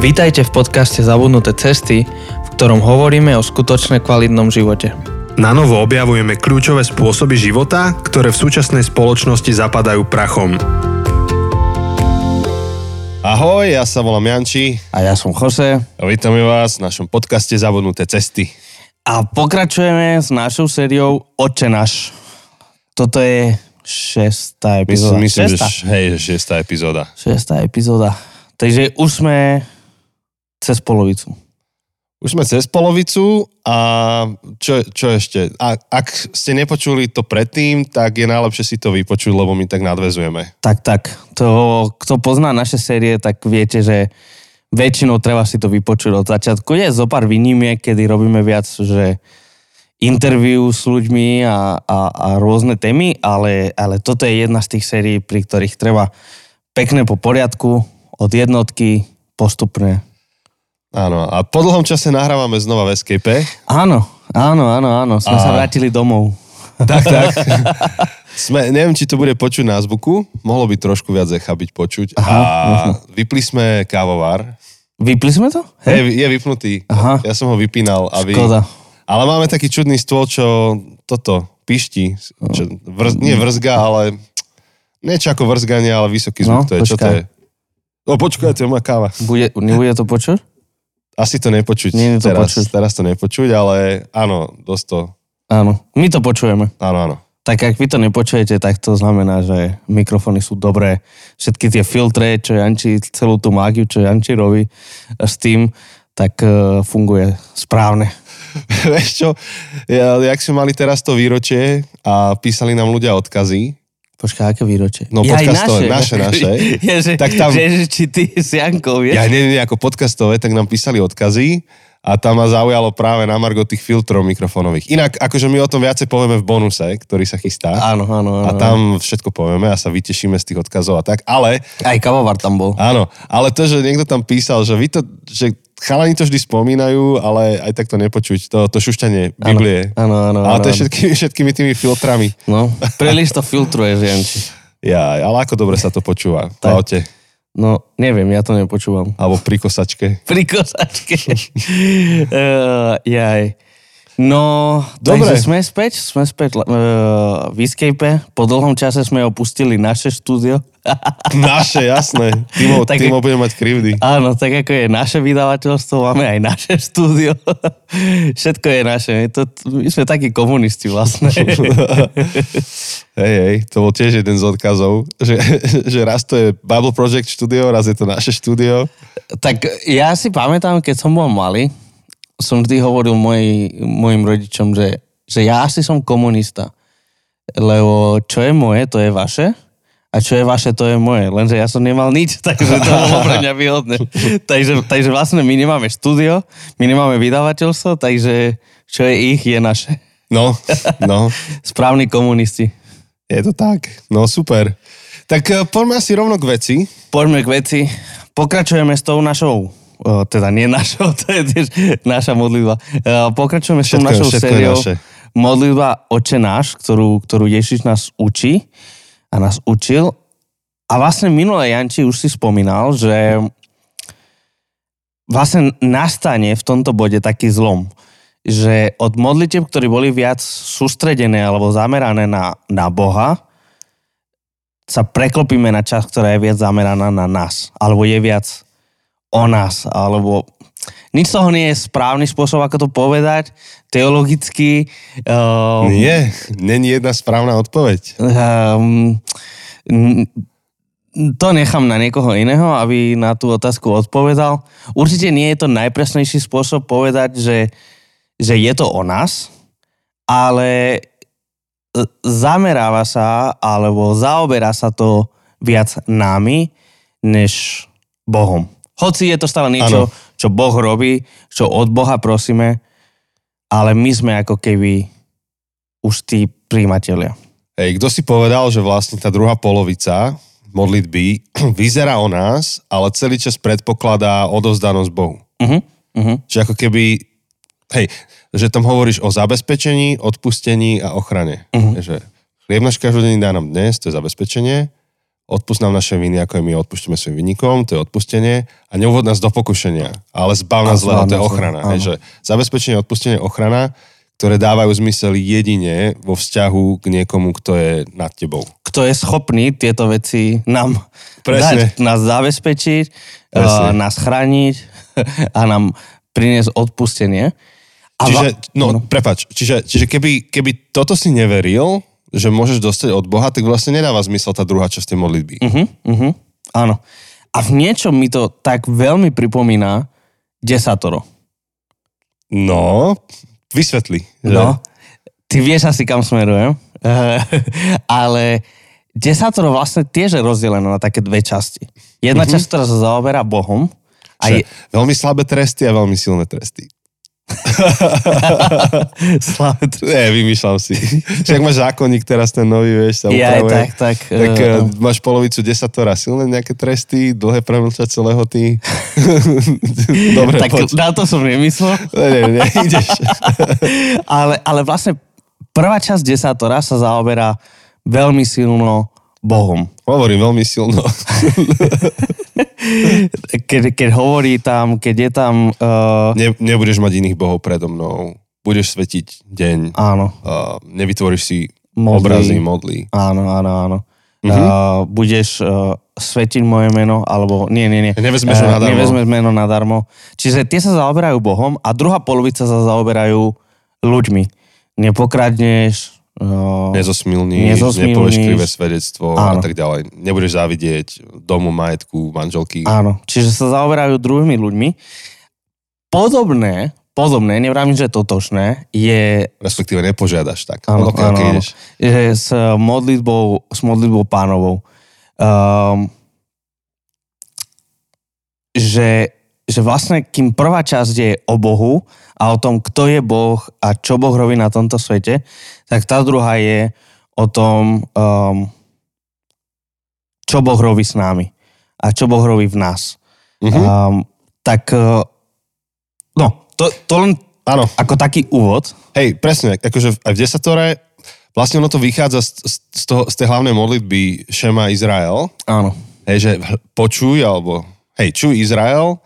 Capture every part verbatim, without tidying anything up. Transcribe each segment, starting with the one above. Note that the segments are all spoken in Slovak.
Vítajte v podcaste Zabudnuté cesty, v ktorom hovoríme o skutočne kvalitnom živote. Na novo objavujeme kľúčové spôsoby života, ktoré v súčasnej spoločnosti zapadajú prachom. Ahoj, ja sa volám Janči. A ja som José. Vítame vás v našom podcaste Zabudnuté cesty. A pokračujeme s našou sériou Otčenáš. Toto je šestá epizóda. Myslím, šestá. Že hej, šestá epizóda. Šestá epizóda. Takže už sme cez polovicu. Už sme cez polovicu a čo, čo ešte? A, ak ste nepočuli to predtým, tak je najlepšie si to vypočuť, lebo my tak nadväzujeme. Tak, tak. To, kto pozná naše série, tak viete, že väčšinou treba si to vypočuť od začiatku. Je zo pár výnimiek, kedy robíme viac, že interview s ľuďmi a, a, a rôzne témy, ale, ale toto je jedna z tých sérií, pri ktorých treba pekne po poriadku, od jednotky, postupne. Áno, a po dlhom čase nahrávame znova v Escape. Áno, áno, áno, áno. Sme a... sa vrátili domov. Tak, tak. Sme, neviem, či to bude počuť na zvuku. Mohlo by trošku viac echa byť počuť. Aha, a vypli sme kávovár. Vypli sme to? Hey. Je, je vypnutý. Aha. Ja som ho vypínal. Aby... Škoda. Ale máme taký čudný stôl, čo toto pišti. Čo vrz... Nie vrzga, ale niečo ako vrzganie, ale vysoký zvuk. No, to je, čo to je? No počkaj, to je moja káva. Bude, nebude to počuť? Asi to nepočuť. Nie to teraz, počuť. Teraz to nepočuť, ale áno, dosť to... Áno, my to počujeme. Áno, áno. Tak ak vy to nepočujete, tak to znamená, že mikrofóny sú dobré. Všetky tie filtre, čo Janči, celú tú mágiu, čo Janči robí s tým, tak uh, funguje správne. Vieš čo, ja, jak sme mali teraz to výročie a písali nám ľudia odkazy. Počkaj, aké výročie? No ja podcastové, naše, naše. Ja, že, tak tam, že, či ty s Jankou, vieš? Ja nie, nie, ako podcastové, tak nám písali odkazy a tam ma zaujalo práve na margo tých filtrov mikrofónových. Inak, akože my o tom viacej povieme v bonuse, ktorý sa chystá. Áno, áno, áno. A tam všetko povieme a sa vytešíme z tých odkazov a tak, ale... Aj kavovar tam bol. Áno, ale to, že niekto tam písal, že vy to... Že chalani to vždy spomínajú, ale aj tak to nepočuť. To, to šušťanie Biblie. Áno, áno, áno. Ale to je všetkými, všetkými tými filtrami. No, príliš to filtruje, Janči. Ja, ale ako dobre sa to počúva v aute. No, neviem, ja to nepočúvam. Alebo pri kosačke. Pri kosačke. uh, jaj. No, dobre. Takže sme späť, sme späť uh, v Escape. Po dlhom čase sme opustili naše štúdio. Naše, jasné. Timo, tak, Timo bude mať krivdy. Áno, tak ako je naše vydavateľstvo, máme aj naše štúdio. Všetko je naše. To, my sme takí komunisti vlastne. Hej, hej, to bol tiež jeden z odkazov, že, že raz to je Bible Project štúdio, raz je to naše štúdio. Tak ja si pamätám, keď som bol malý, som vždy hovoril moj, mojim rodičom, že, že ja asi som komunista, lebo čo je moje, to je vaše a čo je vaše, to je moje. Lenže ja som nemal nič, takže to bolo pre mňa výhodné. takže, takže vlastne my nemáme štúdio, my nemáme vydavateľstvo, takže čo je ich, je naše. No, no. Správni komunisti. Je to tak. No, super. Tak poďme asi rovno k veci. Poďme k veci. Pokračujeme s tou našou O, teda nie našou, to je tiež naša modlitba. Pokračujeme s tou našou sériou modlitba Otčenáš, ktorú, ktorú Ježiš nás učí a nás učil. A vlastne minulé Janči už si spomínal, že vlastne nastane v tomto bode taký zlom, že od modlitieb, ktoré boli viac sústredené alebo zamerané na, na Boha, sa preklopíme na časť, ktorá je viac zameraná na nás, alebo je viac o nás, alebo nič z toho nie je správny spôsob, ako to povedať, teologicky. Um, nie, není jedna správna odpoveď. Um, to nechám na niekoho iného, aby na tú otázku odpovedal. Určite nie je to najpresnejší spôsob povedať, že, že je to o nás, ale zameráva sa, alebo zaoberá sa to viac nami, než Bohom. Hoci je to stále niečo, ano. Čo Boh robí, čo od Boha prosíme, ale my sme ako keby už tí prijímatelia. Hej, kto si povedal, že vlastne tá druhá polovica modlitby vyzerá o nás, ale celý čas predpokladá odovzdanosť Bohu. Uh-huh. Uh-huh. Čiže ako keby, hej, že tam hovoríš o zabezpečení, odpustení a ochrane. Uh-huh. Že chlieb náš každodenný dá nám dnes, to je zabezpečenie, odpúsť nám naše viny, ako aj my odpúšťame svojim vinníkom, to je odpustenie. A neuvod nás do pokušenia, ale zbav nás zlého, to je ochrana. Hej, že zabezpečenie, odpustenie, ochrana, ktoré dávajú zmysel jedine vo vzťahu k niekomu, kto je nad tebou. Kto je schopný tieto veci nám dať, nás zabezpečiť, Presne. nás chrániť a nám priniesť odpustenie. A čiže, no, no. prepáč, čiže, čiže keby, keby toto si neveril, že môžeš dostať od Boha, tak vlastne nedáva zmysel tá druhá časť tej modlitby. Uh-huh, uh-huh, áno. A v niečom mi to tak veľmi pripomína desatoro. No, vysvetli. Že? No, ty vieš asi, kam smerujem. Ale desatoro vlastne tiež je rozdelené na také dve časti. Jedna uh-huh. časť, ktorá sa zaoberá Bohom. A je... Veľmi slabé tresty a veľmi silné tresty. Nie, vymýšľam si. Však máš zákonník teraz ten nový, vieš, tam ja, upravuje. Tak, tak, tak uh, máš polovicu desatora silné nejaké tresty, dlhé premlčacie lehoty. Dobre, tak poď. Na to som nemyslel. Nie, nie, ideš. ale, ale vlastne prvá časť desatora sa zaoberá veľmi silno Bohom. Hovorím veľmi silno. Keď, keď hovorí tam, keď je tam... Uh... Ne, nebudeš mať iných bohov predo mnou. Budeš svetiť deň. Áno. Uh, nevytvoríš si modlí. obrazy, modlí. Áno, áno, áno. Uh-huh. Uh, budeš uh, svetiť moje meno, alebo... Nie, nie, nie. Nevezmeš uh, nadarmo. Nevezmeš meno nadarmo. Čiže tie sa zaoberajú Bohom a druhá polovica sa zaoberajú ľuďmi. Nepokradneš... No, nezosmilníš, nezosmilníš, nepovieš krivé svedectvo áno. a tak ďalej. Nebudeš závidieť domu, majetku, manželky. Áno, čiže sa zaoberajú druhými ľuďmi. Podobné, podobné, nevravím, že totočné, je... Respektíve nepožiadaš, tak. Áno, áno, áno. Je s modlitbou, s modlitbou pánovou. Um, že, že vlastne, kým prvá časť je o Bohu a o tom, kto je Boh a čo Boh robí na tomto svete, tak tá druhá je o tom, um, čo Boh robí s nami a čo Boh robí v nás. Uh-huh. Um, tak, uh, no, to, to len ano. Ako taký úvod. Hej, presne, akože aj v desatore, vlastne ono to vychádza z, z, toho, z tej hlavnej modlitby Šema Izrael. Áno. Hej, že počuj, alebo hej, čuj Izrael,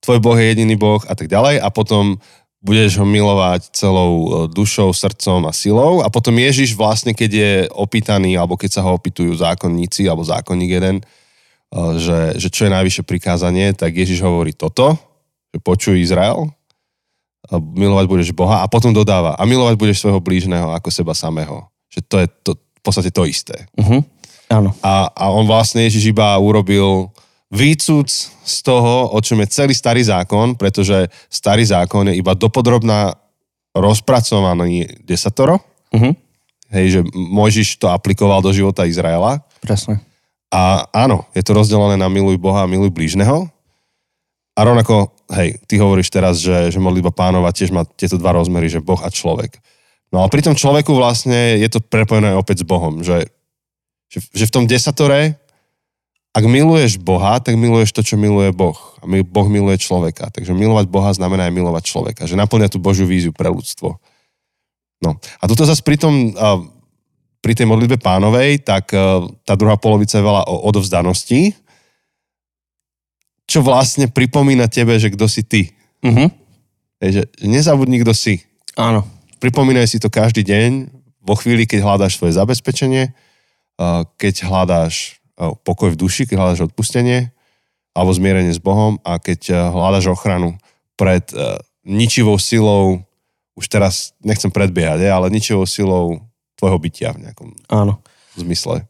tvoj Boh je jediný Boh a tak ďalej a potom budeš ho milovať celou dušou, srdcom a silou. A potom Ježiš vlastne, keď je opýtaný, alebo keď sa ho opýtujú zákonníci, alebo zákonník jeden, že, že čo je najvyššie prikázanie, tak Ježiš hovorí toto, že počuj Izrael, a milovať budeš Boha a potom dodáva, a milovať budeš svojho blížneho ako seba samého. Že to je to, v podstate to isté. Uh-huh. Áno. A, a on vlastne, Ježiš iba urobil... výcuc z toho, o čom je celý starý zákon, pretože starý zákon je iba dopodrobná rozpracovaný desatoro. Uh-huh. Hej, že Mojžiš to aplikoval do života Izraela. Presne. A áno, je to rozdelené na miluj Boha a miluj blížneho. A rovnako, hej, ty hovoríš teraz, že, že modlitba pánova tiež má tieto dva rozmery, že Boh a človek. No a pri tom človeku vlastne je to prepojené opäť s Bohom, že, že, že v tom desatore ak miluješ Boha, tak miluješ to, čo miluje Boh. A Boh miluje človeka. Takže milovať Boha znamená aj milovať človeka. Že naplňa tú Božiu víziu pre ľudstvo. No. A toto zase pri tom, pri tej modlitbe pánovej, tak tá druhá polovica je veľa o odovzdanosti. Čo vlastne pripomína tebe, že kto si ty. Uh-huh. Takže nezabudni, kto si. Áno. Pripomínaj si to každý deň, vo chvíli, keď hľadáš svoje zabezpečenie, keď hľadáš pokoj v duši, keď hľadaš odpustenie alebo zmierenie s Bohom a keď hľadaš ochranu pred ničivou silou, už teraz nechcem predbiehať, ale ničivou silou tvojho bytia v nejakom Áno. zmysle.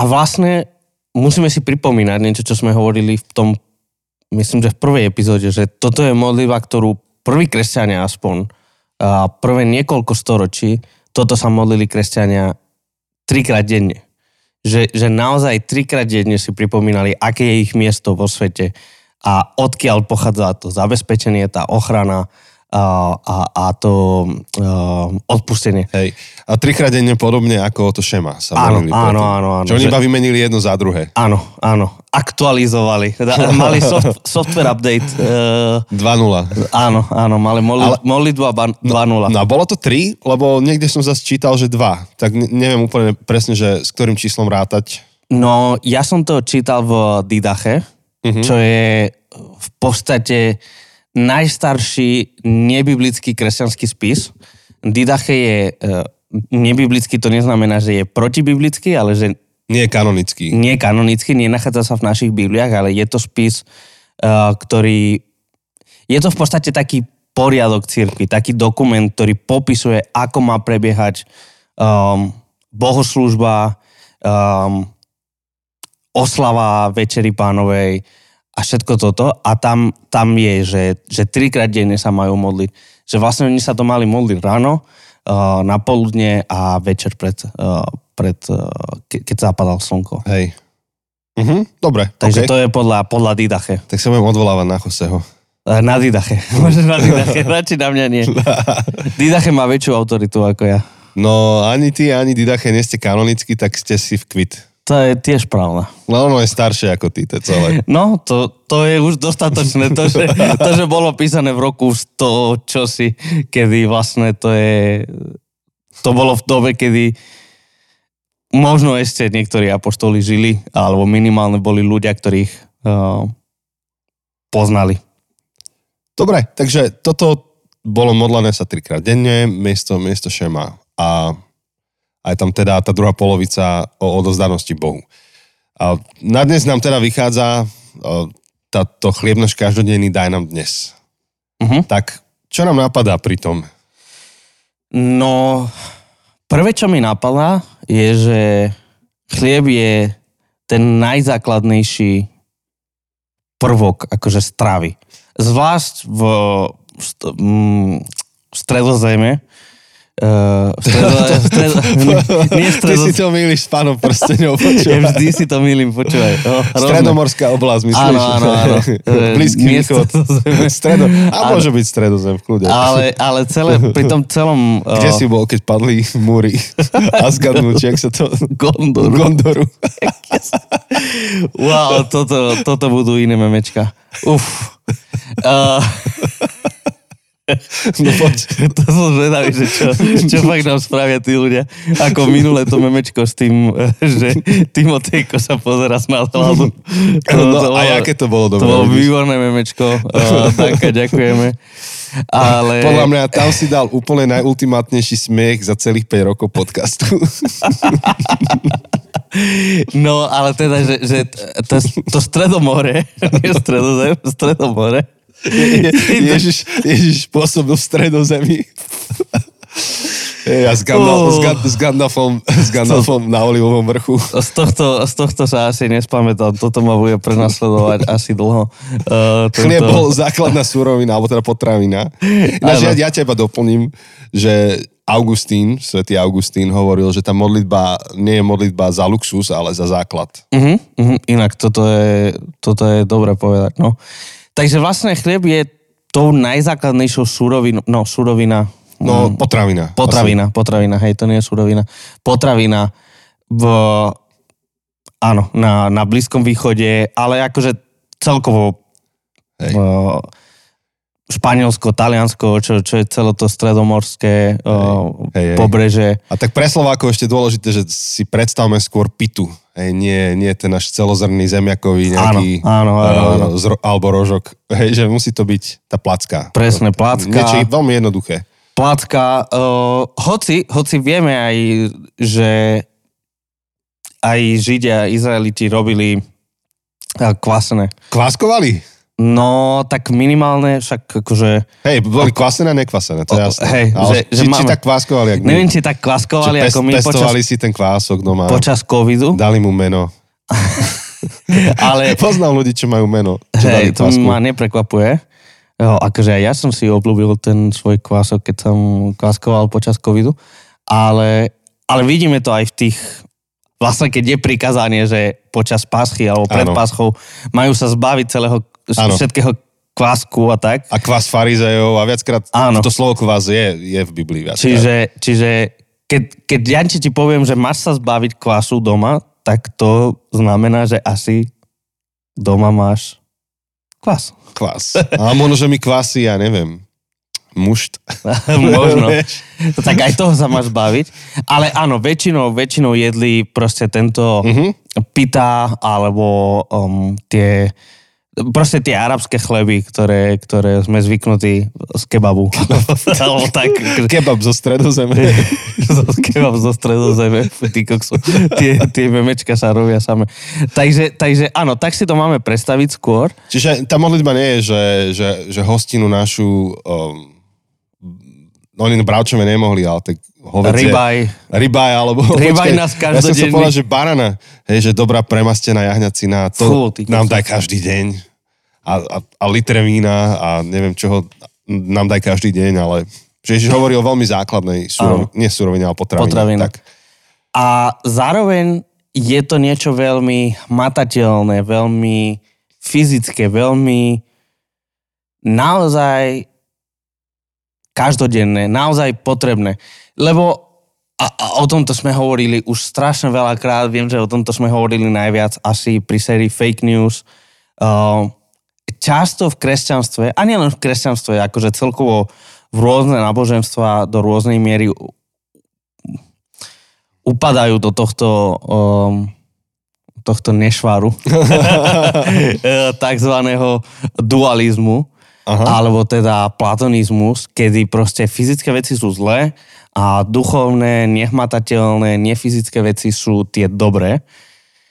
A vlastne musíme si pripomínať niečo, čo sme hovorili v tom, myslím, že v prvej epizóde, že toto je modlitba, ktorú prví kresťania aspoň, a prvé niekoľko storočí, toto sa modlili kresťania trikrát denne. Že, že naozaj trikrát denne si pripomínali, aké je ich miesto vo svete a odkiaľ pochádza to zabezpečenie, tá ochrana a, a, a to a, odpustenie. Hej. A trikrát denne podobne ako to Šema sa áno, volili. Áno, áno, áno. Čo oni iba vymenili jedno za druhé. Áno, áno. Aktualizovali. Mali soft, software update. Uh, dva bodka nula. Áno, áno. Mali modlitbu a dva bodka nula. No, no a bolo to tri, lebo niekde som zase čítal, že dva. Tak neviem úplne presne, že s ktorým číslom rátať. No, ja som to čítal v Didache, mm-hmm. čo je v podstate najstarší nebiblický kresťanský spis. Didache je nebiblický, to neznamená, že je protibiblický, ale že... Nie je kanonický. Nie je kanonický, nenachádza sa v našich bibliách, ale je to spis, ktorý... Je to v podstate taký poriadok cirkvi, taký dokument, ktorý popisuje, ako má prebiehať um, bohoslúžba, um, oslava Večery Pánovej a všetko toto. A tam, tam je, že, že trikrát denne sa majú modliť. Že vlastne oni sa to mali modliť ráno, uh, na poludne a večer pred, uh, pred uh, ke, keď zapadal slnko. Hej. Uh-huh. Dobre. Takže okay. To je podľa, podľa Didache. Tak sa budem odvolávať na Joseho. Na Didache. Možno na Didache. Radšej na mňa nie. Didache má väčšiu autoritu ako ja. No, ani ty, ani Didache nie ste kanonickí, tak ste si v kvit. To je tiež pravda. No, ono je staršie ako ty, to celé. No, to, to je už dostatočné. To že, to, že bolo písané v roku sto čosi, kedy vlastne to je... To bolo v dobe, kedy možno ešte niektorí apoštoli žili, alebo minimálne boli ľudia, ktorých uh, poznali. Dobre, takže toto bolo modlené sa trikrát denne, miesto, miesto Šema. A aj tam teda tá druhá polovica o odovzdanosti Bohu. A na dnes nám teda vychádza táto chlieb náš každodenný daj nám dnes. Uh-huh. Tak čo nám napadá pri tom? No, prvé, čo mi napadá, je, že chlieb je ten najzákladnejší prvok, akože stravy. Zvlášť v, v stredozeme. V stredozeme, v stredozeme nie, nie stredozeme. Ty si to mýliš s Pánom prsteňov, počúvaj. Ja vždy si to mýlim, počúvaj. No, stredomorská oblasť, myslíš? Áno, áno, áno. Blízky východ. Stredo... A áno. Môže byť stredozem v kľude. Ale, ale celé, pri tom celom... Kde oh... si bol, keď padli múry? Asgardu, či jak sa to... Gondoru. Gondoru. Wow, toto, toto budú iné memečka. Uf. Uh, no poď. To som zvedavý, že čo, čo fakt nám spravia tí ľudia. Ako minulé to memečko s tým, že Timotejko sa pozera na hlavu. No, no, a jaké to bolo dobré? To bolo výborné memečko. Uh, Danka, ďakujeme. Ale... Podľa mňa tam si dal úplne najultimátnejší smiech za celých päť rokov podcastu. No, ale teda, že, že to, to stredomore, nie stredozem, stredomore. Je, je, Ježiš, Ježiš pôsobil v stredozemi. Ja s, Gandalf, oh. s, Gand, s Gandalfom, s Gandalfom to, na Olivovom vrchu. Z tohto, z tohto sa asi nespamätám. Toto ma bude prenasledovať asi dlho. Uh, Chlieb bol základná surovina, alebo teda potravina. Ináč, ja, ja teba doplním, že Augustín, svätý Augustín hovoril, že tá modlitba nie je modlitba za luxus, ale za základ. Uh-huh, uh-huh. Inak toto je, toto je dobre povedať. No. Takže vlastne chlieb je tou najzákladnejšou surovinou, no surovina. No potravina. Potravina, asi. potravina, hej, to nie je surovina. Potravina v, áno, na, na Blízkom východe, ale akože celkovo... Hej. Uh, Španielsko, Taliansko, čo, čo je celé to stredomorské hej, o, hej, pobreže. A tak pre Slovákov ešte dôležité, že si predstavme skôr pitu. Hej, nie, nie ten náš celozrnný zemiakový nejaký áno, áno, áno, áno. Zro, alebo rožok. Hej, že musí to byť tá placka. Presne, placka. Niečo veľmi jednoduché. Placka. Uh, hoci, hoci vieme aj, že aj Židia, Izraeliti robili uh, kvasené. Kváskovali? No, tak minimálne, však akože... Hej, boli ako, kvasené a nekvasené, to je jasné. Hej, že, že či, máme, či tak kváskovali, ako my. Neviem, či tak kváskovali, pes, ako my. Pestovali počas, si ten kvások doma. Počas covidu. Dali mu meno. Ale... Poznám ľudí, čo majú meno. Čo hej, to ma neprekvapuje. Jo, akože ja som si obľúbil ten svoj kvások, keď som kváskoval počas covidu. Ale, ale vidíme to aj v tých... Vlastne, keď je prikazanie, že počas Paschy alebo pred Paschou majú sa zbaviť celého Áno. všetkého kvásku a tak. A kvás farizejov a viackrát Áno. to slovo kvás je, je v Biblii viackrát. Čiže, čiže keď, keď Janči ti poviem, že máš sa zbaviť kvásu doma, tak to znamená, že asi doma máš kvás. Kvás. A možno, že mi kvásí, ja neviem. mušt. Možno. To, tak aj toho sa máš baviť. Ale áno, väčšinou, väčšinou jedli proste tento mm-hmm. pita alebo um, tie proste tie arabské chleby, ktoré, ktoré sme zvyknutí z kebabu. Alebo tak. Kebab zo Stredozeme. Kebab zo Stredozeme. Tie, tie memečka sa robia same. Takže, takže áno, tak si to máme predstaviť skôr. Čiže tá modlitba nie je, že, že, že hostinu našu... Um... Oni na bravčove nemohli, ale tak hovedzie. Rybaj. Rybaj, alebo... Rybaj nás každodenný. Ja som sa povedal, že barana, hej, že dobrá premastená jahňacina, to Fú, nám daj každý deň. A, a, a litre vína a neviem čoho nám daj každý deň, ale... Že Ježiš hovorí o veľmi základnej surovine, nie surovine, ale potravine. Potravine. Tak. A zároveň je to niečo veľmi matateľné, veľmi fyzické, veľmi naozaj... každodenné, naozaj potrebné. Lebo a, a o tomto sme hovorili už strašne veľakrát, viem, že o tomto sme hovorili najviac asi pri sérii Fake News. Uh, často v kresťanstve, a nielen v kresťanstve, akože celkovo v rôzne náboženstva do rôznej miery upadajú do tohto, um, tohto nešvaru, takzvaného dualizmu. Aha. Alebo teda platonizmus, kedy proste fyzické veci sú zlé a duchovné, nehmatateľné, nefyzické veci sú tie dobré.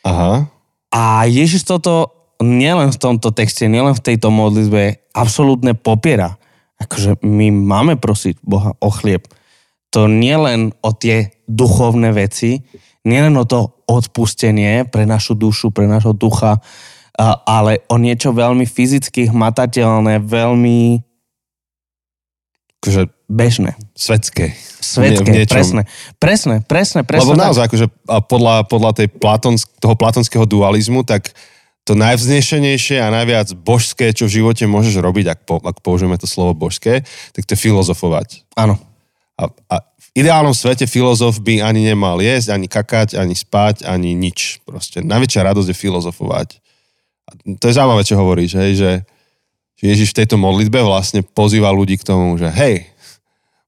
Aha. A Ježiš toto nielen v tomto texte, nielen v tejto modlitbe absolútne popiera. Akože my máme prosiť Boha o chlieb. To nielen o tie duchovné veci, nielen o to odpustenie pre našu dušu, pre našho ducha, ale o niečo veľmi fyzicky hmatateľné, veľmi akože bežné. Svetské. Svetské, Nie, presne. Presne, presne, presne. Lebo naozaj, akože podľa, podľa tej platonsk, toho platonského dualizmu, tak to najvznešenejšie a najviac božské, čo v živote môžeš robiť, ak, po, ak použijeme to slovo božské, tak to je filozofovať. Áno. A, a v ideálnom svete filozof by ani nemal jesť, ani kakať, ani spať, ani nič. Proste najväčšia radosť je filozofovať. To je zaujímavé, čo hovoríš, hej, že Ježiš v tejto modlitbe vlastne pozýva ľudí k tomu, že hej,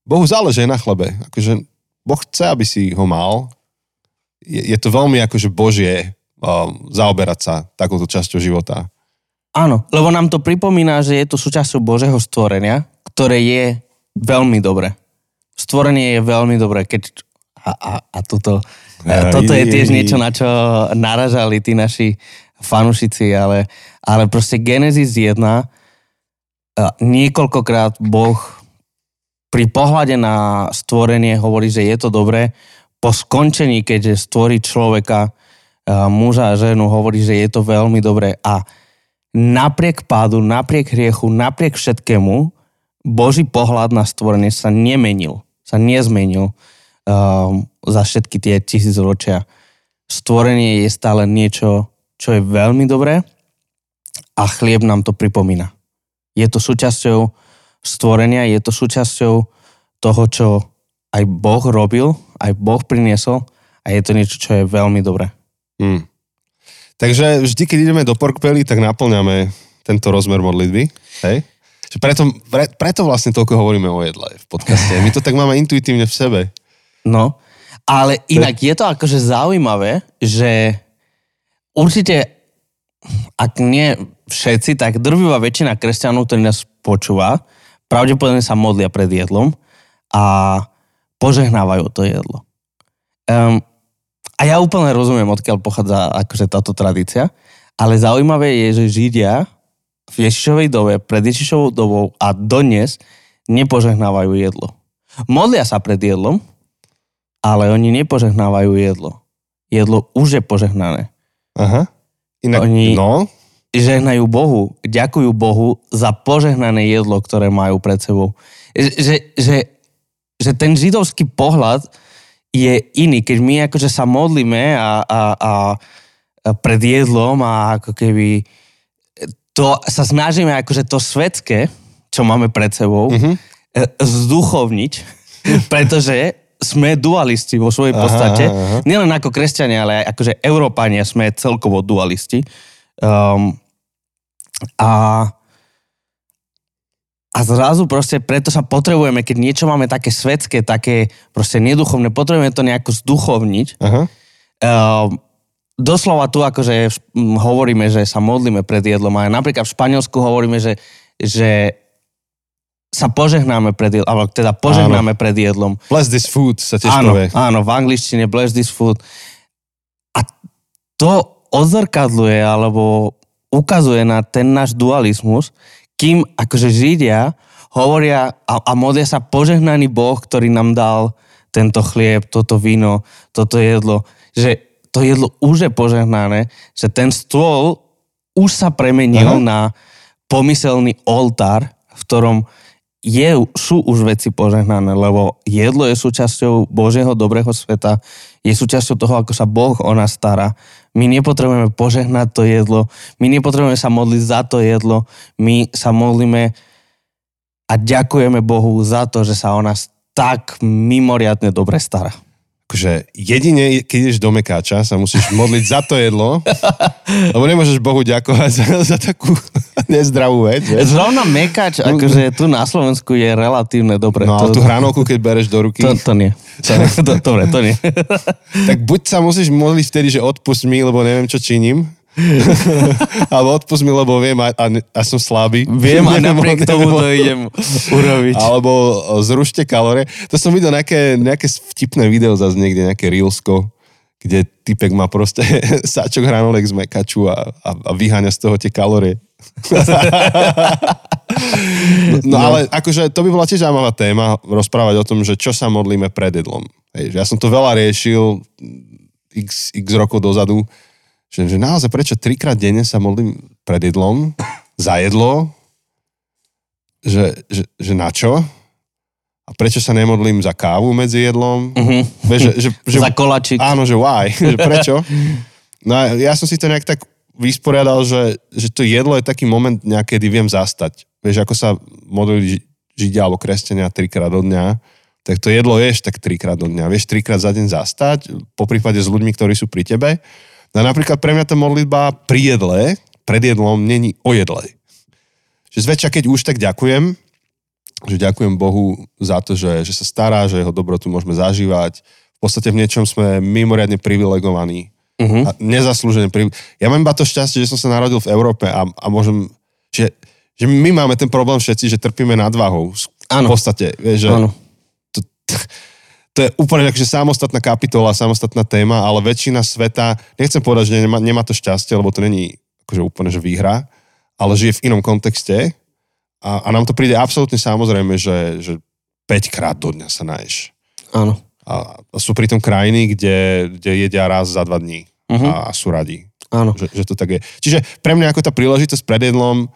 Bohu záleží na chlebe. Akože Boh chce, aby si ho mal. Je, je to veľmi akože Božie um, zaoberať sa takouto časťou života. Áno, lebo nám to pripomína, že je to súčasťou Božého stvorenia, ktoré je veľmi dobré. Stvorenie je veľmi dobré, keď... A, a, a toto, a toto je tiež niečo, na čo naražali tí naši fanušici, ale, ale proste Genesis jedna niekoľkokrát Boh pri pohľade na stvorenie hovorí, že je to dobré. Po skončení, keďže stvorí človeka, muža a ženu, hovorí, že je to veľmi dobré. A napriek pádu, napriek hriechu, napriek všetkému, Boží pohľad na stvorenie sa nemenil, sa nezmenil um, za všetky tie tisícročia. Stvorenie je stále niečo, čo je veľmi dobré a chlieb nám to pripomína. Je to súčasťou stvorenia, je to súčasťou toho, čo aj Boh robil, aj Boh priniesol a je to niečo, čo je veľmi dobré. Hmm. Takže vždy, keď ideme do porkpely, tak naplňame tento rozmer modlitby. Hej? Preto, pre, preto vlastne toľko hovoríme o jedle v podcaste. My to tak máme intuitívne v sebe. No, ale inak je to akože zaujímavé, že určite, ak nie všetci, tak drvivá väčšina kresťanov, ktorí nás počúva, pravdepodobne sa modlia pred jedlom a požehnávajú to jedlo. Um, a ja úplne rozumiem, odkiaľ pochádza akože táto tradícia, ale zaujímavé je, že Židia v Ježišovej dobe, pred Ježišovou dobou a dodnes nepožehnávajú jedlo. Modlia sa pred jedlom, ale oni nepožehnávajú jedlo. Jedlo už je požehnané. Aha. Inak, Oni no. žehnajú Bohu, ďakujú Bohu za požehnané jedlo, ktoré majú pred sebou. Že, že, že ten židovský pohľad je iný, keď my akože sa modlíme a, a, a pred jedlom a ako keby to sa snažíme akože to svetské, čo máme pred sebou, mm-hmm. zduchovniť, pretože sme dualisti vo svojej podstate. Aha, aha. Nielen ako kresťania, ale aj akože Európania sme celkovo dualisti. Um, a A zrazu proste preto sa potrebujeme, keď niečo máme také svetské, také proste neduchovné, potrebujeme to nejako zduchovniť. Uh-huh. Uh, doslova tu akože hovoríme, že sa modlíme pred jedlom. A napríklad v Španielsku hovoríme, že, že sa požehnáme pred jedlom, alebo teda požehnáme áno. pred jedlom. Bless this food sa tiež áno, povie. Áno, v angličtine bless this food. A to odzrkadluje, alebo ukazuje na ten náš dualizmus, kým akože Židia hovoria a, a modlia sa požehnaný Boh, ktorý nám dal tento chlieb, toto víno, toto jedlo. Že to jedlo už je požehnané, že ten stôl už sa premenil Aha. na pomyselný oltár, v ktorom je, sú už veci požehnané, lebo jedlo je súčasťou Božieho dobrého sveta, je súčasťou toho, ako sa Boh o nás stará. My nepotrebujeme požehnať to jedlo, my nepotrebujeme sa modliť za to jedlo, my sa modlíme a ďakujeme Bohu za to, že sa o nás tak mimoriadne dobre stará. Akože jedine, keď ideš do Mekáča, sa musíš modliť za to jedlo, lebo nemôžeš Bohu ďakovať za, za takú nezdravú vec. Vieš? Zrovna Mekáč, akože tu na Slovensku je relatívne dobre. No ale tú hranolku, keď bereš do ruky... To, to nie. To, to, dobre, to nie. Tak buď sa musíš modliť vtedy, že odpust mi, lebo neviem, čo činím. Alebo odpust mi, lebo viem a, a, a som slabý. Viem a napriek tomu to idem urobiť. Alebo zrušte kalórie. To som videl nejaké, nejaké vtipné video zase niekde, nejaké reelsko, kde typek má proste sáčok hranolek z Mekaču a, a, a vyháňa z toho tie kalórie. No, no ale akože to by bola tiež zaujímavá téma rozprávať o tom, že čo sa modlíme pred jedlom. Hej, ja som to veľa riešil x, x rokov dozadu. Že, že naozaj prečo trikrát denne sa modlím pred jedlom, za jedlo, že, že, že na čo? A prečo sa nemodlím za kávu medzi jedlom? Uh-huh. Že, že, že, za koláčik. Áno, že why? Že prečo? No a ja som si to nejak tak vysporiadal, že, že to jedlo je taký moment nejakedy viem zastať. Vieš, ako sa modlili Židia alebo kresťania trikrát do dňa, tak to jedlo ješ tak trikrát do dňa. Vieš trikrát za deň zastať, po prípade s ľuďmi, ktorí sú pri tebe. No napríklad pre mňa tá modlitba pri jedle, pred jedlom, není o jedle. Že zväčša, keď už tak ďakujem, že ďakujem Bohu za to, že, že sa stará, že jeho dobrotu môžeme zažívať. V podstate v niečom sme mimoriadne privilegovaní. Uh-huh. A nezaslúžene privilegovaní. Ja mám iba to šťastie, že som sa narodil v Európe a, a môžem... Že, že my máme ten problém všetci, že trpíme nadvahou. Áno. V podstate, vieš, že... Áno. To, to, To je úplne akože samostatná kapitola, samostatná téma, ale väčšina sveta, nechcem povedať, že nemá, nemá to šťastie, lebo to není akože úplne, že výhra, ale žije v inom kontexte a, a nám to príde absolútne samozrejme, že, že päťkrát do dňa sa naješ. Áno. A, a sú pritom krajiny, kde, kde jedia raz za dva dní uh-huh. a, a sú radi. Áno. Že, že to tak je. Čiže pre mňa ako tá príležitosť pred jedlom,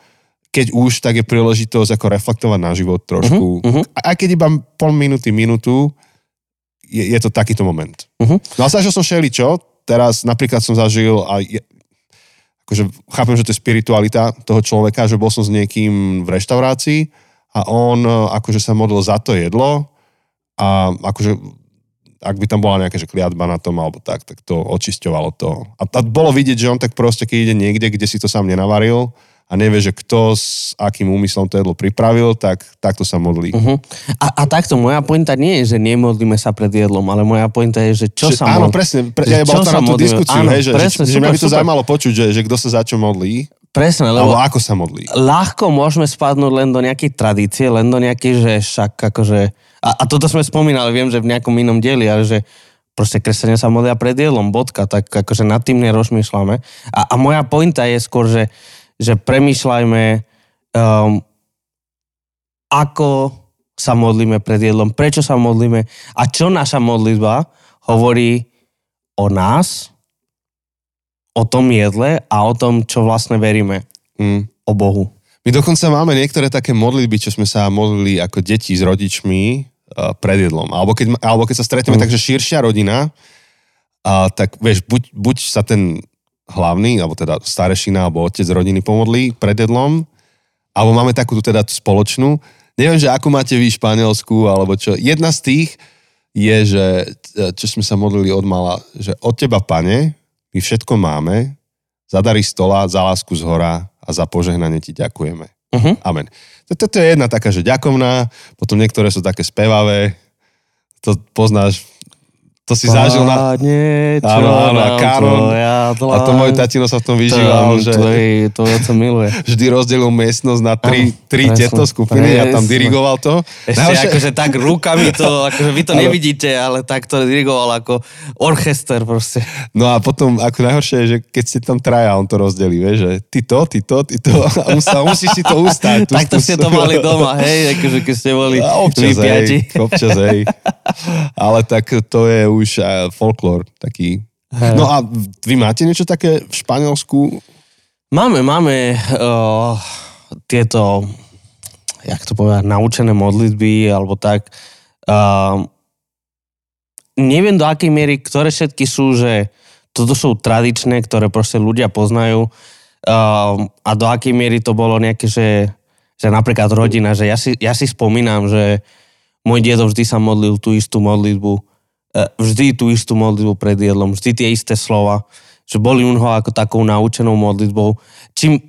keď už, tak je príležitosť ako reflektovať na život trošku. Uh-huh. Aj keď iba pol minúty, minútu, Je, je to takýto moment. Uh-huh. No a zažil som všeličo, teraz napríklad som zažil, a je, akože chápem, že to je spiritualita toho človeka, že bol som s niekým v reštaurácii a on akože sa modlil za to jedlo a akože, ak by tam bola nejaká že kliatba na tom alebo tak, tak to očisťovalo to. A, a bolo vidieť, že on tak proste, keď ide niekde, kde si to sám nenavaril a nevie, že kto s akým úmyslom to jedlo pripravil, tak takto sa modlí. Uh-huh. A, a takto moja pointa nie je, že nemodlíme sa pred jedlom, ale moja pointa je, že čo že, sa modlí. Áno, presne. Pre, ja bol to na tú modlíme? Diskusiu, áno, hej, že, presne, že, super, že mňa by to super. Zaujímalo počuť, že, že kto sa za čo modlí. Presne, lebo alebo ako sa modlí. Ľahko môžeme spadnúť len do nejakej tradície, len do nejakej, že však akože... A, a toto sme spomínali, viem, že v nejakom inom dieli, ale že proste kresťania sa modlia pred jedlom, bodka, tak akože nad tým nerozmýšľame. A, a moja pointa je skôr, že že premýšľajme, um, ako sa modlíme pred jedlom, prečo sa modlíme a čo naša modlitba hovorí o nás, o tom jedle a o tom, čo vlastne veríme, mm. o Bohu. My dokonca máme niektoré také modlitby, čo sme sa modlili ako deti s rodičmi uh, pred jedlom. Alebo keď, alebo keď sa stretneme mm. takže širšia rodina, uh, tak vieš, buď, buď sa ten... hlavný, alebo teda starešina, alebo otec rodiny pomodlí pred jedlom, alebo máme takú teda spoločnú. Neviem, že akú máte vy Španielsku, alebo čo. Jedna z tých je, že čo sme sa modlili od mala, že od teba, Pane, my všetko máme, za dary stola, za lásku z hora a za požehnanie ti ďakujeme. Uh-huh. Amen. Toto je jedna taká, že ďakovná, potom niektoré sú také spevavé, to poznáš, to si Páne, zažil na... Áno, áno, a Kánon, a to môj tatino sa v tom vyžíval, že... Tvoj, to ja som miluje. Vždy rozdelil miestnosť na tri, tri tieto skupiny, presne. Ja tam dirigoval to. Ešte Naošie... akože tak rukami to, akože vy to ale... nevidíte, ale tak to dirigoval ako orchester proste. No a potom, ako najhoršie je, že keď ste tam traja, on to rozdelí, vieš, že ty to, ty to, ty to, a musá, musíš si to ustať. Tak to ste to mali doma, hej, akože keď ste boli vypiati. Občas, hej, ale tak to je už folklór taký. He. No a vy máte niečo také v Španielsku? Máme, máme uh, tieto, jak to povedať, naučené modlitby, alebo tak. Uh, neviem do akej miery, ktoré všetky sú, že toto sú tradičné, ktoré proste ľudia poznajú uh, a do akej miery to bolo nejaké, že, že napríklad rodina, že ja si, ja si spomínam, že môj dedo vždy sa modlil tú istú modlitbu vždy tú istú modlitbu pred jedlom, vždy tie isté slova, že boli unho ako takou naučenou modlitbou. Čím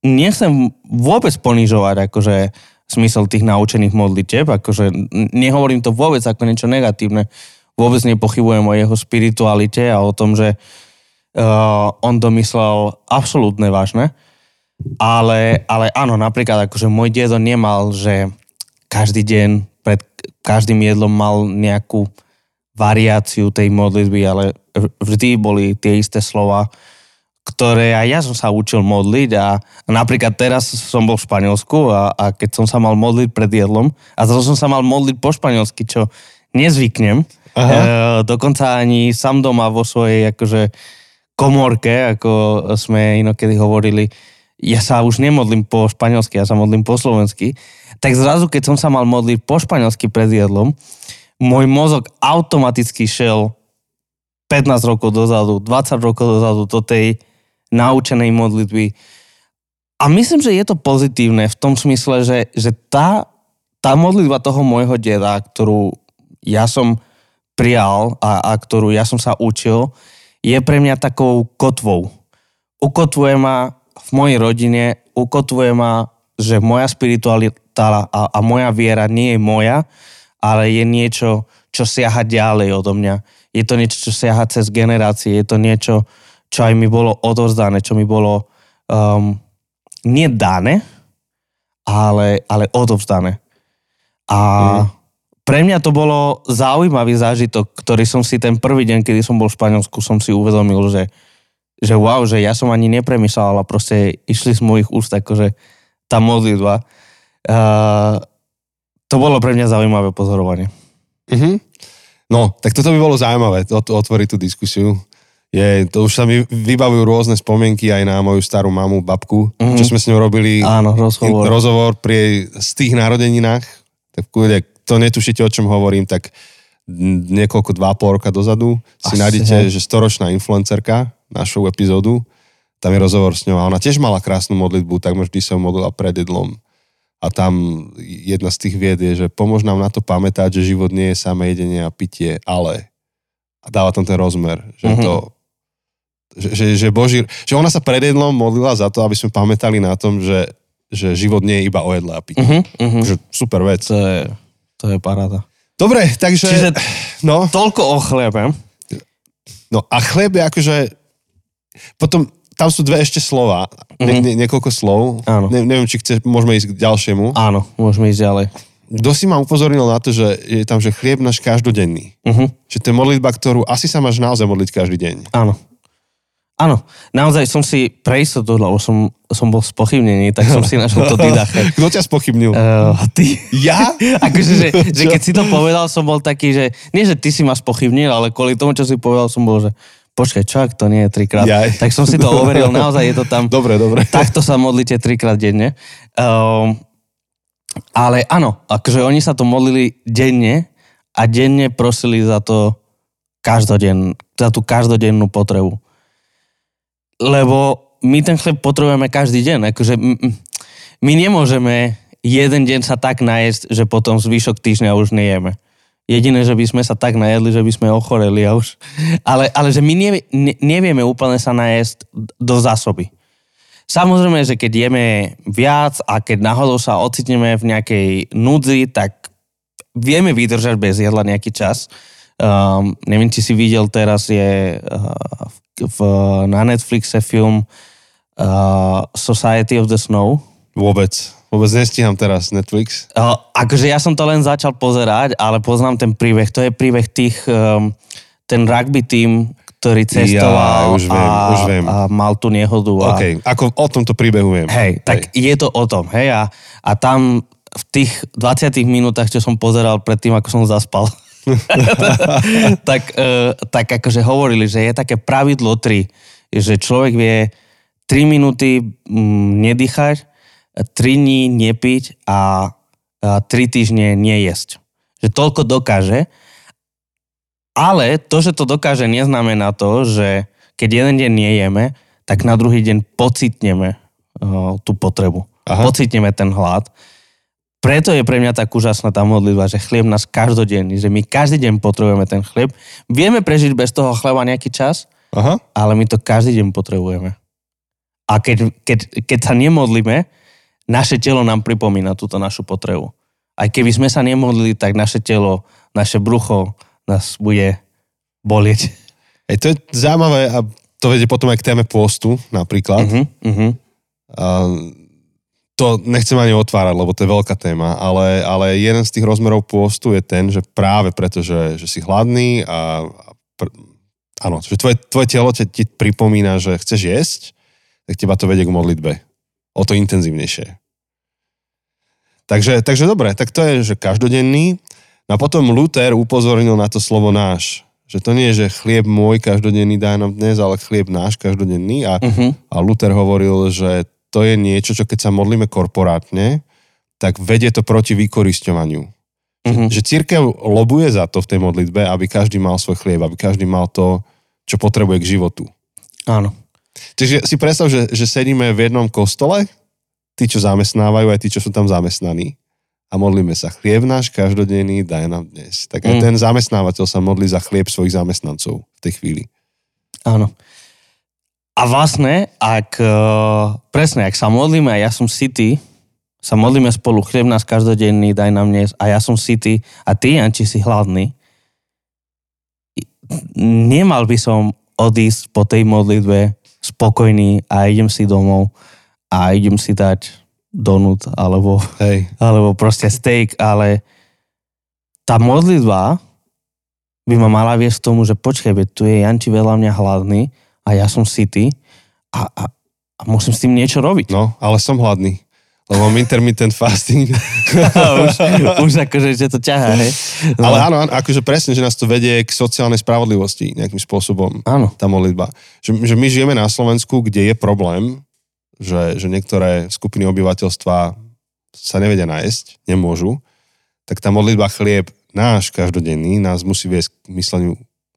nechcem vôbec ponižovať akože smysel tých naučených modlitieb, akože nehovorím to vôbec ako niečo negatívne, vôbec nepochybujem o jeho spiritualite a o tom, že uh, on domyslel absolútne vážne, ale, ale áno, napríklad akože môj dedo nemal, že každý deň pred každým jedlom mal nejakú variáciu tej modlitby, ale vždy boli tie isté slova, ktoré aj ja som sa učil modliť a napríklad teraz som bol v Španielsku a, a keď som sa mal modliť pred jedlom a zase som sa mal modliť po španielsky, čo nezvyknem. Aha. E, dokonca ani sám doma vo svojej akože komórke, ako sme inokedy hovorili, ja sa už nemodlím po španielsky, ja sa modlím po slovensky. Tak zrazu, keď som sa mal modliť po španielsky pred jedlom, môj mozog automaticky šiel pätnásť rokov dozadu, dvadsať rokov dozadu do tej naučenej modlitby. A myslím, že je to pozitívne v tom smysle, že, že tá, tá modlitba toho môjho deda, ktorú ja som prijal a, a ktorú ja som sa učil, je pre mňa takou kotvou. Ukotvuje ma v mojej rodine, ukotvuje ma, že moja spiritualita a, a moja viera nie je moja, ale je niečo, čo siaha ďalej odo mňa. Je to niečo, čo siaha cez generácie, je to niečo, čo aj mi bolo odovzdané, čo mi bolo um, nie dané, ale, ale odovzdané. A mm. pre mňa to bolo zaujímavý zážitok, ktorý som si ten prvý deň, kedy som bol v Španielsku, som si uvedomil, že, že wow, že ja som ani nepremýšľal, ale proste išli z mojich úst akože tá modlitba. Uh, To bolo pre mňa zaujímavé pozorovanie. Mm-hmm. No, tak toto by bolo zaujímavé, otvoriť tú diskusiu. Je, to už sa mi vybavujú rôzne spomienky aj na moju starú mamu, babku, mm-hmm. čo sme s ňou robili. Áno, rozhovor. Rozhovor pri z tých narodeninách. Tak kľudne, to netušíte, o čom hovorím, tak niekoľko, dva, pol roka dozadu si Asi, nájdete, hej. že storočná influencerka našu epizódu, tam je rozhovor s ňou a ona tiež mala krásnu modlitbu, tak možno sa modlila pred jedlom. A tam jedna z tých vied je, že pomôž nám na to pamätať, že život nie je samé jedenie a pitie, ale a dáva tam ten rozmer, že mm-hmm. to že, že, že Boží, že ona sa pred jedlom modlila za to, aby sme pamätali na tom, že, že život nie je iba o jedle a pití. Mm-hmm. Že super vec. To je, to je paráda. Dobre, takže... Čiže no, toľko o chlebe. No a chleb je akože... Potom... Tam sú dve ešte slova, nie, nie, niekoľko slov. Ne, neviem, či chce, môžeme ísť k ďalšiemu. Áno, môžeme ísť ďalej. Kto si ma upozornil na to, že je tam, že chlieb náš každodenný. Uh-huh. Že to je modlitba, ktorú asi sa máš naozaj modliť každý deň. Áno. Áno, naozaj som si preistotu, lebo som, som bol spochybnený, tak som si našiel to Didaché. Kto ťa spochybnil? Uh, ty. Ja? Akože, že, že keď si to povedal, som bol taký, že nie, že ty si ma spochybnil, ale kvôli tomu, čo si povedal, som bol, že počkaj, čak, to nie je trikrát. Jaj. Tak som si to overil, naozaj je to tam. Dobre, dobre. Takto sa modlíte trikrát denne. Um, ale áno, akože oni sa to modlili denne a denne prosili za to každodenn, za tú každodennú potrebu. Lebo my ten chleb potrebujeme každý deň. Akože my nemôžeme jeden deň sa tak najesť, že potom zvyšok týždňa už nejeme. Jediné, že by sme sa tak najedli, že by sme ochoreli a už. Ale, ale že my nevie, ne, nevieme úplne sa najesť do zásoby. Samozrejme, že keď jeme viac a keď náhodou sa ocitneme v nejakej núdzi, tak vieme vydržať bez jedla nejaký čas. Um, neviem, či si videl, teraz je uh, v, na Netflixe film uh, Society of the Snow. Vôbec. Vôbec nestíham teraz Netflix. Uh, akože ja som to len začal pozerať, ale poznám ten príbeh. To je príbeh tých, um, ten rugby tím, ktorý cestoval ja, už viem, a, už viem. a mal tú nehodu. A... OK, ako o tomto príbehu viem. Hej, tak hej. je to o tom. Hej, a, a tam v tých dvadsiatich minútach, čo som pozeral predtým, ako som zaspal, tak, uh, tak akože hovorili, že je také pravidlo tri, že človek vie tri minúty m, nedýchať, tri dní nepiť a, a tri týždne nejesť. Že toľko dokáže, ale to, že to dokáže, neznamená to, že keď jeden deň nejeme, tak na druhý deň pocitneme uh, tú potrebu. Aha. Pocitneme ten hlad. Preto je pre mňa tak úžasná tá modlitba, že chlieb nás každodenný, že my každý deň potrebujeme ten chlieb. Vieme prežiť bez toho chleba nejaký čas, aha, ale my to každý deň potrebujeme. A keď, keď, keď sa nemodlíme, naše telo nám pripomína túto našu potrebu. Aj keby sme sa nemodlili, tak naše telo, naše brucho nás bude bolieť. Ej, to je zaujímavé a to vedie potom aj k téme pôstu napríklad. Uh-huh, uh-huh. A to nechcem ani otvárať, lebo to je veľká téma, ale, ale jeden z tých rozmerov pôstu je ten, že práve preto, že, že si hladný a, a pr- áno, že tvoje, tvoje telo te, ti pripomína, že chceš jesť, tak teba to vedie k modlitbe. O to intenzívnejšie. Takže, takže dobre, tak to je, že každodenný. A potom Luther upozornil na to slovo náš. Že to nie je, že chlieb môj každodenný daj nám dnes, ale chlieb náš každodenný. A, uh-huh. a Luther hovoril, že to je niečo, čo keď sa modlíme korporátne, tak vedie to proti vykorisťovaniu. Uh-huh. Že cirkev lobuje za to v tej modlitbe, aby každý mal svoj chlieb, aby každý mal to, čo potrebuje k životu. Áno. Takže si predstav, že, že sedíme v jednom kostole, tí, čo zamestnávajú, aj tí, čo sú tam zamestnaní. A modlíme sa, chlieb náš každodenný daj nám dnes. Tak aj mm. ten zamestnávateľ sa modlí za chlieb svojich zamestnancov v tej chvíli. Áno. A vlastne, ak, presne, ak sa modlíme a ja som sitý, sa modlíme spolu, chlieb nás každodenný, daj nám dnes, a ja som sitý, a ty, Janči, si hladný, nemal by som odísť po tej modlitbe spokojný a idem si domov a idem si dať donut alebo, hey. alebo proste steak, ale tá modlitba by ma mala viesť tomu, že počkaj, tu je Janči veľa mňa hladný, a ja som sitý a, a, a musím s tým niečo robiť. No, ale som hladný, lebo mám intermittent fasting. už, už akože, že to ťahá, hej? No. Ale áno, áno, akože presne, že nás to vedie k sociálnej spravodlivosti nejakým spôsobom, áno, tá modlitba. Že, že my žijeme na Slovensku, kde je problém, že, že niektoré skupiny obyvateľstva sa nevedia nájsť, nemôžu, tak tá modlitba chlieb náš každodenný nás musí viesť k mysleniu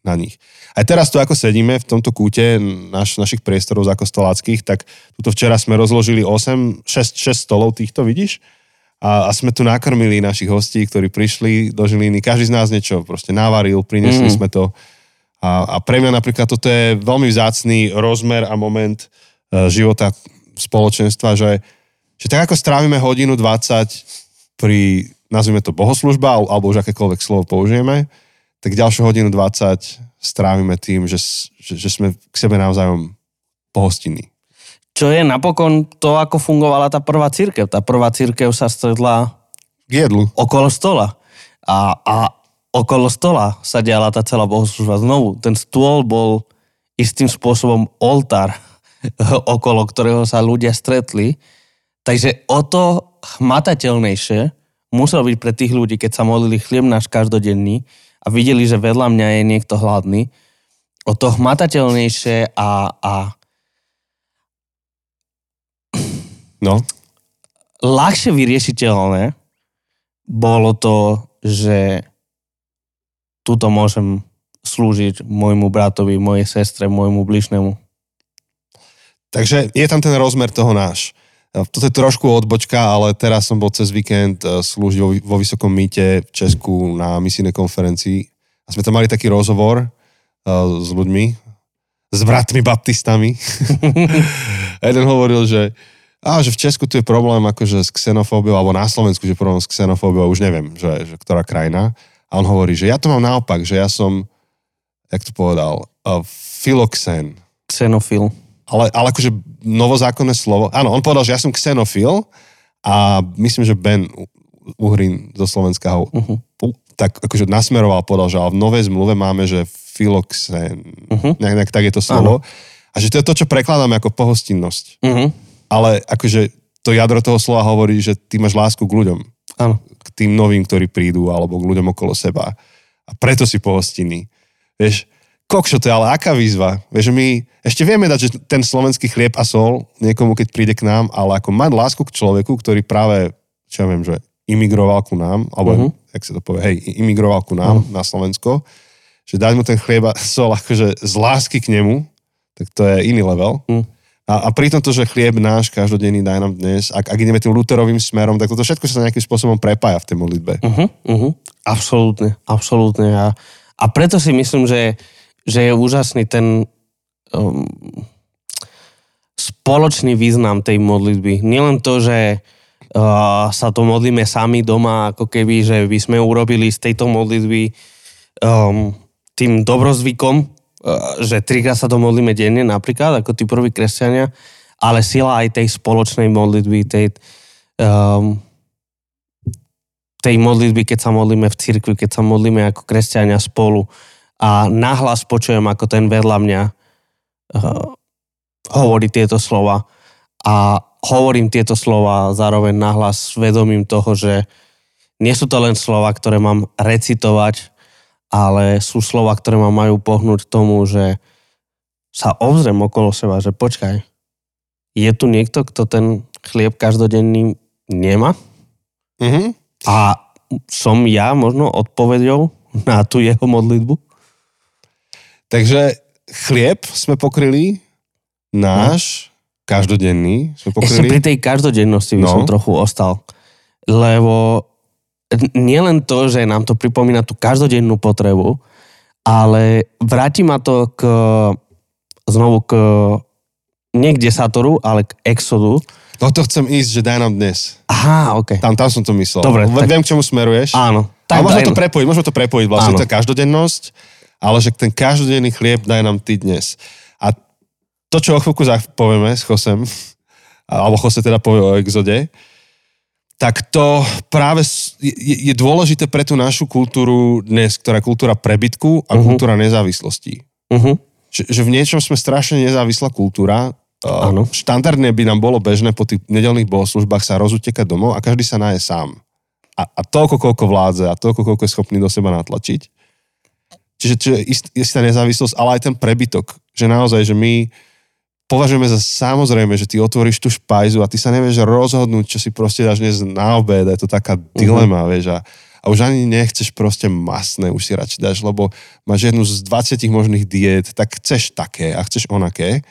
na nich. Aj teraz tu, ako sedíme v tomto kúte naš, našich priestorov zakostoláckých, tak tuto včera sme rozložili osem, šesť, šesť stolov týchto, vidíš? A, a sme tu nakrmili našich hostí, ktorí prišli do Žiliny. Každý z nás niečo proste navaril, priniesli mm. sme to. A, a pre mňa napríklad toto je veľmi vzácný rozmer a moment e, života spoločenstva, že, že tak ako strávime hodinu dvadsať pri, nazvime to bohoslužba, alebo už akékoľvek slovo použijeme, tak ďalšiu hodinu dvadsať strávime tým, že, že, že sme k sebe navzájom pohostinní. Čo je napokon to, ako fungovala tá prvá cirkev. Tá prvá cirkev sa stredla jedlu okolo stola. A, a okolo stola sa diala tá celá bohoslužba znovu. Ten stôl bol istým spôsobom oltár, okolo ktorého sa ľudia stretli. Takže o to hmatateľnejšie muselo byť pre tých ľudí, keď sa modlili chlieb náš každodenný, a videli, že vedľa mňa je niekto hladný, o to hmatateľnejšie a... a... No. Ľahšie vyriešiteľné bolo to, že tuto môžem slúžiť môjmu bratovi, mojej sestre, môjmu bližnému. Takže je tam ten rozmer toho náš. Toto je trošku odbočka, ale teraz som bol cez víkend slúžiť vo Vysokom mýte v Česku na misijnej konferencii a sme tam mali taký rozhovor s ľuďmi s bratmi baptistami. Jeden hovoril, že, á, že v Česku tu je problém akože s xenofóbiou, alebo na Slovensku, že problém s xenofóbiou, už neviem, že, že ktorá krajina. A on hovorí, že ja to mám naopak, že ja som, jak to povedal, uh, filoxén. Xenofil. Ale, ale akože novozákonné slovo. Áno, on povedal, že ja som xenofil a myslím, že Ben Uhrin zo Slovenska ho uh-huh. tak akože nasmeroval, povedal, že ale v Novej zmluve máme, že filoxén, uh-huh. nejak, nejak tak je to slovo. Uh-huh. A že to je to, čo prekladáme ako pohostinnosť. Uh-huh. Ale akože to jadro toho slova hovorí, že ty máš lásku k ľuďom. Áno. K tým novým, ktorí prídu, alebo k ľuďom okolo seba. A preto si pohostinný. Vieš, kokšo to je, ale aká výzva. Vieš, my ešte vieme dať, že ten slovenský chlieb a sol niekomu, keď príde k nám, ale ako mať lásku k človeku, ktorý práve, čo ja viem, že imigroval ku nám, alebo, uh-huh. jak sa to povie, hej, imigroval ku nám uh-huh. na Slovensko, že dať mu ten chlieb a sol akože z lásky k nemu, tak to je iný level. Uh-huh. A, a pritom to, že chlieb náš každodenný daj nám dnes, ak, ak ideme tým Lutherovým smerom, tak toto všetko sa nejakým spôsobom prepája v tej modlitbe. Uh-huh, uh-huh. Absolútne, absolútne. A, a preto si myslím, že že je úžasný ten um, spoločný význam tej modlitby. Nielen to, že uh, sa to modlíme sami doma, ako keby, že by sme urobili z tejto modlitby um, tým dobrozvykom, uh, že trikrát sa to modlíme denne napríklad, ako tí prví kresťania, ale sila aj tej spoločnej modlitby, tej, um, tej modlitby, keď sa modlíme v cirkvi, keď sa modlíme ako kresťania spolu. A nahlas počujem, ako ten vedľa mňa uh, hovorí tieto slova. A hovorím tieto slova zároveň nahlas s vedomím toho, že nie sú to len slova, ktoré mám recitovať, ale sú slova, ktoré ma majú pohnúť tomu, že sa obzrem okolo seba, že počkaj, je tu niekto, kto ten chlieb každodenný nemá? Mm-hmm. A som ja možno odpovedou na tú jeho modlitbu? Takže chlieb sme pokryli, náš, no. každodenný sme pokryli. Ešte pri tej každodennosti by no. som trochu ostal, lebo nielen to, že nám to pripomína tú každodennú potrebu, ale vráti ma to k, znovu k, nie k desatoru, ale k exodu. No to chcem ísť, že daj nám dnes. Aha, ok. Tam, tam som to myslel. Dobre. Tak... Viem, k čomu smeruješ. Áno. Tak, a môžeme to prepojiť, môžeme to prepojiť vlastne, tá každodennosť. Ale že ten každodenný chlieb daj nám ty dnes. A to, čo o chvíľku povieme s Josem, alebo Jose teda povie o exode, tak to práve je dôležité pre tú našu kultúru dnes, ktorá je kultúra prebytku a uh-huh. kultúra nezávislosti. Uh-huh. Že, že v niečom sme strašne nezávislá kultúra. Áno. Štandardne by nám bolo bežné po tých nedeľných bohoslužbách sa rozutekať domov a každý sa náje sám. A, a toľko, koľko vládze a toľko, koľko je schopný do seba natlačiť. Čiže, čiže istá nezávislosť, ale aj ten prebytok. Že naozaj, že my považujeme za samozrejme, že ty otvoríš tú špajzu a ty sa nevieš rozhodnúť, čo si proste dáš dnes na obed. Je to taká dilema, uh-huh. vieš. A, a už ani nechceš proste masné, už si radšej dáš, lebo máš jednu z dvadsiatich možných diét, tak chceš také a chceš onaké.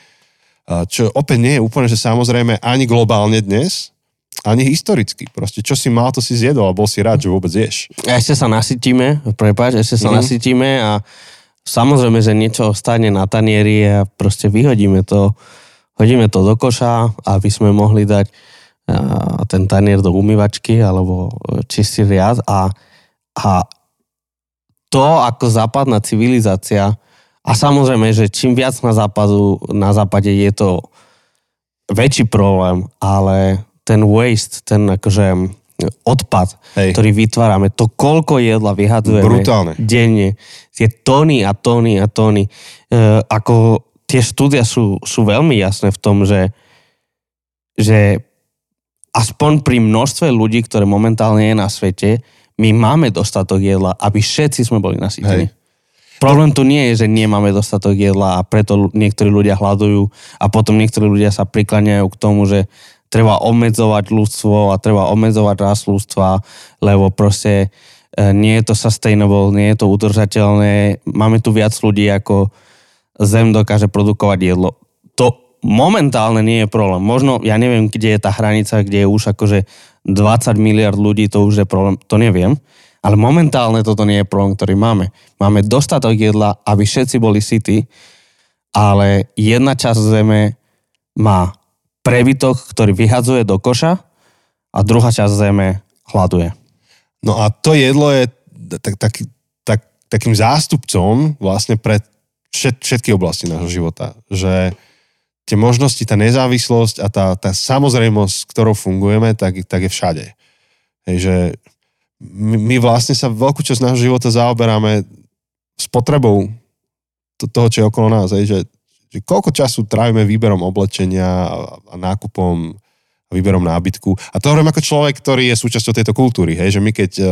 Čo opäť nie je úplne, že samozrejme ani globálne dnes, ani historicky. Proste, čo si mal, to si zjedol a bol si rád, že vôbec ješ. A ešte sa nasytíme, prepáč, ešte sa mm-hmm. nasytíme a samozrejme, že niečo ostane na tanieri a proste vyhodíme to, hodíme to do koša, aby sme mohli dať a, ten tanier do umývačky alebo čistý riad a, a to, ako západná civilizácia a samozrejme, že čím viac na, západu, na západe je to väčší problém, ale ten waste, ten akože odpad, hej. ktorý vytvárame, to koľko jedla vyhadzujeme brutálne. Denne, tie tóny a tóny a tóny. E, ako tie štúdia sú, sú veľmi jasné v tom, že, že aspoň pri množstve ľudí, ktoré momentálne je na svete, my máme dostatok jedla, aby všetci sme boli nasýtení. Hej. Problém tu nie je, že nemáme dostatok jedla a preto niektorí ľudia hľadujú a potom niektorí ľudia sa prikláňajú k tomu, že treba obmedzovať ľudstvo a treba obmedzovať rast ľudstva, lebo proste nie je to sustainable, nie je to udržateľné. Máme tu viac ľudí, ako zem dokáže produkovať jedlo. To momentálne nie je problém. Možno, ja neviem, kde je tá hranica, kde je už akože dvadsať miliárd ľudí, to už je problém, to neviem. Ale momentálne toto nie je problém, ktorý máme. Máme dostatok jedla, aby všetci boli sytí ale jedna časť zeme má prebytok, ktorý vyhadzuje do koša a druhá časť zeme hladuje. No a to jedlo je tak, tak, tak, takým zástupcom vlastne pre všet, všetky oblasti nášho života, že tie možnosti, tá nezávislosť a tá, tá samozrejmosť, ktorou fungujeme, tak, tak je všade. Hej, že my, my vlastne sa veľkú časť nášho života zaoberáme s potrebou toho, čo je okolo nás. Hej, že, že koľko času trávime výberom oblečenia a, a nákupom a výberom nábytku. A to hovorím ako človek, ktorý je súčasťou tejto kultúry. Hej, že my keď uh,